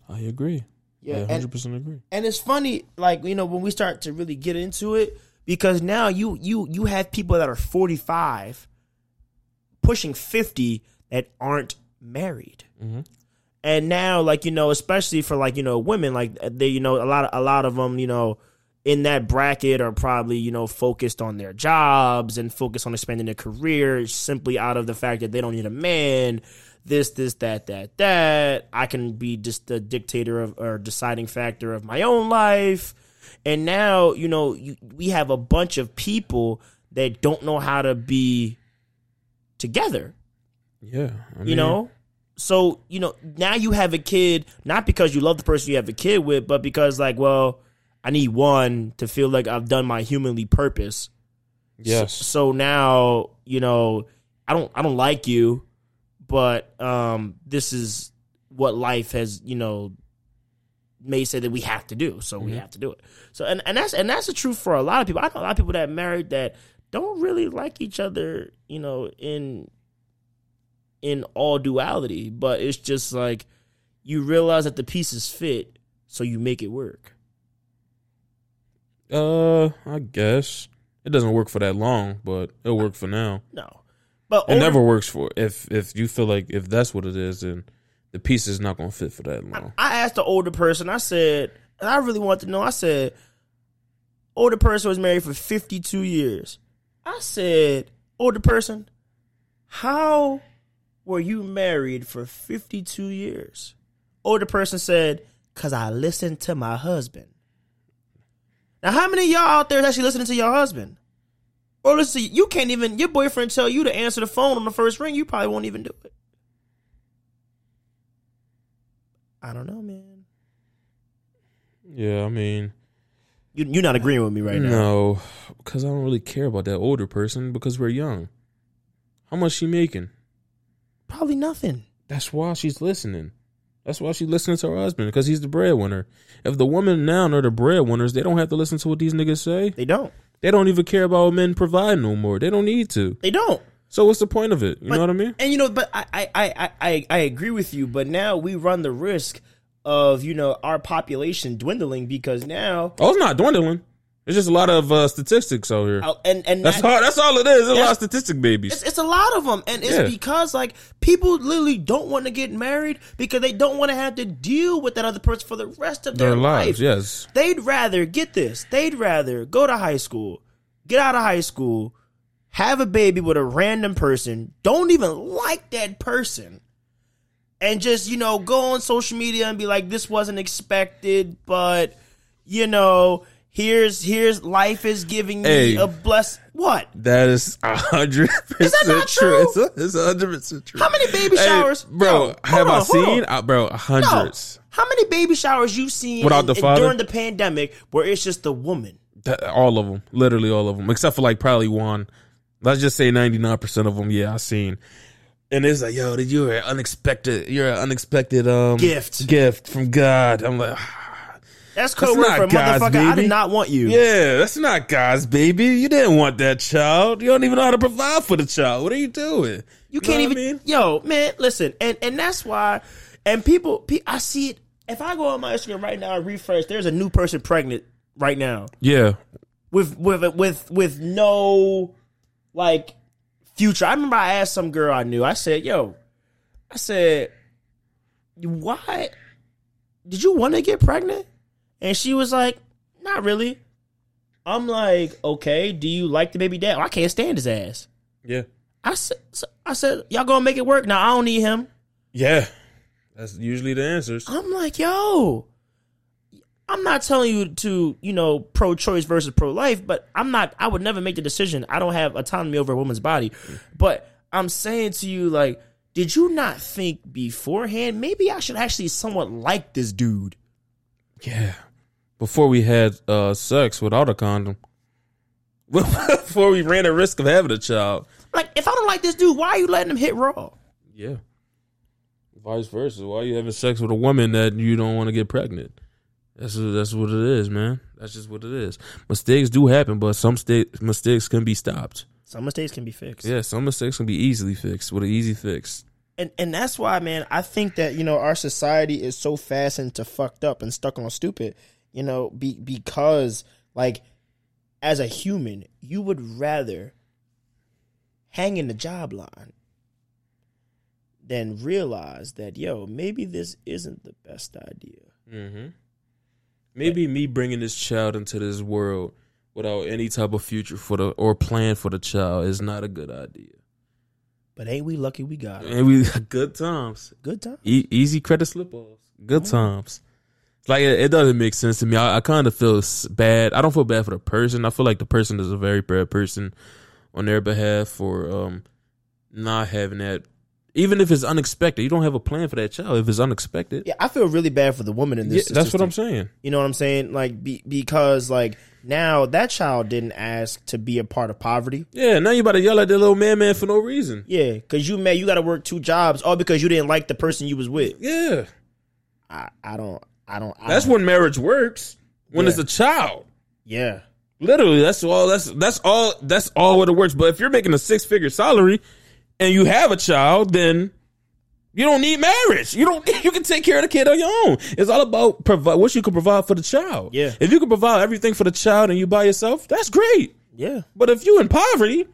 I agree. Yeah, I one hundred percent and, agree. And it's funny, like, you know, when we start to really get into it, because now you you you have people that are forty-five, pushing fifty that aren't married, mm-hmm. and now, like, you know, especially for, like, you know, women, like they, you know, a lot of, a lot of them, you know, in that bracket are probably, you know, focused on their jobs and focused on expanding their career simply out of the fact that they don't need a man. This, this, that, that, that. I can be just the dictator of or deciding factor of my own life. And now, you know, you, we have a bunch of people that don't know how to be together. Yeah. I mean, you know? So, you know, now you have a kid, not because you love the person you have a kid with, but because, like, well, I need one to feel like I've done my humanly purpose. Yes. So, so now, you know, I don't I don't like you. But um, this is what life has, you know, may say that we have to do. So mm-hmm. we have to do it. So and, and that's and that's the truth for a lot of people. I know a lot of people that married that don't really like each other, you know, in in all duality. But it's just like you realize that the pieces fit, so you make it work. Uh, I guess it doesn't work for that long, but it'll work for now. No. But it over, never works for if if you feel like if that's what it is, then the piece is not going to fit for that long. I, I asked the older person. I said, and I really want to know. I said, older person was married for fifty-two years. I said, older person, how were you married for fifty-two years? Older person said, because I listened to my husband. Now, how many of y'all out there is actually listening to your husband? Or listen, you can't even, your boyfriend tell you to answer the phone on the first ring. You probably won't even do it. I don't know, man. Yeah, I mean. You, you're not agreeing with me right now. No, because I don't really care about that older person because we're young. How much she making? Probably nothing. That's why she's listening. That's why she listens to her husband, because he's the breadwinner. If the women now are the breadwinners, they don't have to listen to what these niggas say. They don't. They don't even care about what men provide no more. They don't need to. They don't. So what's the point of it? You but, know what I mean? And, you know, but I, I, I, I, I agree with you. But now we run the risk of, you know, our population dwindling because now. Oh, it's not dwindling. It's just a lot of uh, statistics out here. Uh, and and that's, that, all, that's all it is. It's a lot of statistic babies. It's, it's a lot of them. And it's yeah. because, like, people literally don't want to get married because they don't want to have to deal with that other person for the rest of their, their lives. Life. Yes. They'd rather, get this, they'd rather go to high school, get out of high school, have a baby with a random person, don't even like that person, and just, you know, go on social media and be like, this wasn't expected, but, you know, Here's here's life is giving hey, me a bless. What? That is a hundred percent true. It's a, it's a hundred percent true. How many baby showers, hey, bro? Yo, have on, I seen, I, bro? Hundreds. No. How many baby showers you've seen without the father during the pandemic, where it's just the woman? That, all of them, literally all of them, except for like probably one. Let's just say ninety nine percent of them. Yeah, I seen. And it's like, yo, you're an unexpected, you're an unexpected um, gift, gift from God. I'm like. That's code word for guys, motherfucker. Baby. I did not want you. Yeah, that's not God's baby. You didn't want that child. You don't even know how to provide for the child. What are you doing? You, you can't even. I mean? Yo, man, listen, and and that's why. And people, pe- I see it. If I go on my Instagram right now and refresh, there's a new person pregnant right now. Yeah, with with with with no like future. I remember I asked some girl I knew. I said, "Yo," I said, "Why did you want to get pregnant?" And she was like, not really. I'm like, okay, do you like the baby dad? Well, I can't stand his ass. Yeah. I said, I said, y'all gonna make it work? Now, I don't need him. Yeah. That's usually the answers. I'm like, yo, I'm not telling you to, you know, pro-choice versus pro-life, but I'm not, I would never make the decision. I don't have autonomy over a woman's body. But I'm saying to you, like, did you not think beforehand, maybe I should actually somewhat like this dude? Yeah. Before we had uh, sex without a condom. Before we ran the risk of having a child. Like, if I don't like this dude, why are you letting him hit raw? Yeah. Vice versa. Why are you having sex with a woman that you don't want to get pregnant? That's that's what it is, man. That's just what it is. Mistakes do happen, but some st- mistakes can be stopped. Some mistakes can be fixed. Yeah, some mistakes can be easily fixed with an easy fix. And and that's why, man, I think that, you know, our society is so fastened to fucked up and stuck on stupid, you know, be, because, like, as a human, you would rather hang in the job line than realize that, yo, maybe this isn't the best idea. Mm-hmm. Maybe me bringing this child into this world without any type of future for the or plan for the child is not a good idea. But ain't we lucky we got it? Ain't we good times? Good times. E- easy credit slip offs. Good oh. times. It's like it, it doesn't make sense to me. I, I kind of feel bad. I don't feel bad for the person. I feel like the person is a very bad person on their behalf for um, not having that. Even if it's unexpected, you don't have a plan for that child if it's unexpected. Yeah, I feel really bad for the woman in this. Yeah, that's what I'm saying. You know what I'm saying? Like, be, because, like, now that child didn't ask to be a part of poverty. Yeah, now you about to yell at that little man man for no reason. Yeah, because you, man, you got to work two jobs all because you didn't like the person you was with. Yeah. I, I don't, I don't. I that's don't. When marriage works, when yeah. it's a child. Yeah. Literally, that's all, that's, that's all, that's all what it works. But if you're making a six-figure salary and you have a child, then you don't need marriage. You don't. You can take care of the kid on your own. It's all about provide what you can provide for the child. Yeah. If you can provide everything for the child and you by yourself, that's great. Yeah. But if you in poverty,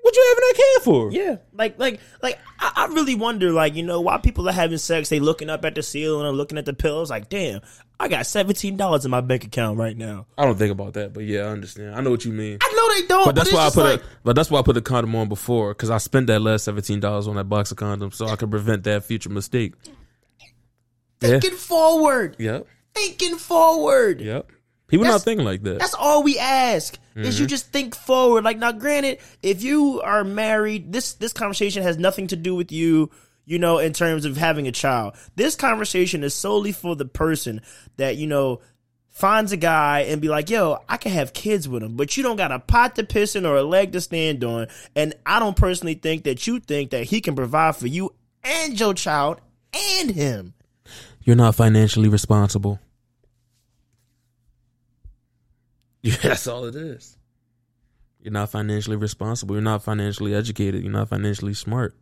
what you having that kid for? Yeah. Like, like, like. I, I really wonder, like, you know, why people are having sex. They looking up at the ceiling and looking at the pillows. Like, damn, I got seventeen dollars in my bank account right now. I don't think about that, but yeah, I understand. I know what you mean. I know they don't. But that's but why I put like, a, But that's why I put the condom on before, because I spent that last seventeen dollars on that box of condoms, so I can prevent that future mistake. Thinking yeah. forward. Yep. Thinking forward. Yep. People that's, not thinking like that. That's all we ask mm-hmm. is you just think forward. Like, now, granted, if you are married, this this conversation has nothing to do with you. You know, in terms of having a child, this conversation is solely for the person that, you know, finds a guy and be like, yo, I can have kids with him, but you don't got a pot to piss in or a leg to stand on. And I don't personally think that you think that he can provide for you and your child and him. You're not financially responsible. Yeah, that's all it is. You're not financially responsible. You're not financially educated. You're not financially smart.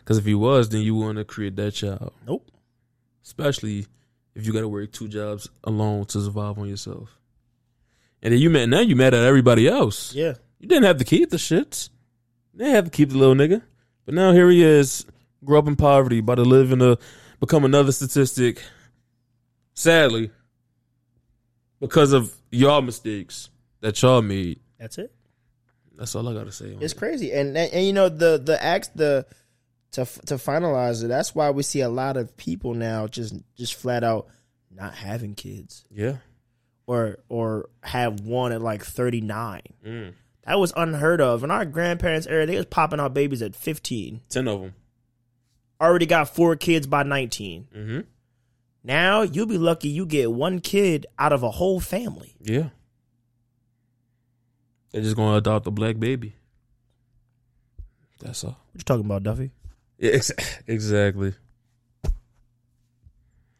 Because if you was, then you wouldn't create that child. Nope. Especially if you got to work two jobs alone to survive on yourself. And then you mad, now you mad at everybody else. Yeah. You didn't have to keep the shits. You didn't have to keep the little nigga. But now here he is, grew up in poverty, about to live in a, become another statistic, sadly, because of y'all mistakes that y'all made. That's it. That's all I got to say. It's crazy. And, and, and you know, the, the acts, the... To to finalize it, that's why we see a lot of people now just just flat out not having kids. Yeah. Or or have one at like thirty-nine. Mm. That was unheard of. In our grandparents' era, they was popping out babies at fifteen. ten of them. Already got four kids by nineteen. Mm-hmm. Now you'll be lucky you get one kid out of a whole family. Yeah. They're just going to adopt a black baby. That's all. What you talking about, Duffy? Yeah, exactly.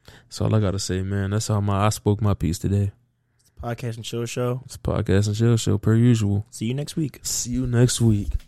That's all I gotta say, man. That's how my I spoke my piece today. It's the Podcast and Chill Show. It's the Podcast and Chill Show, per usual. See you next week. See you next week.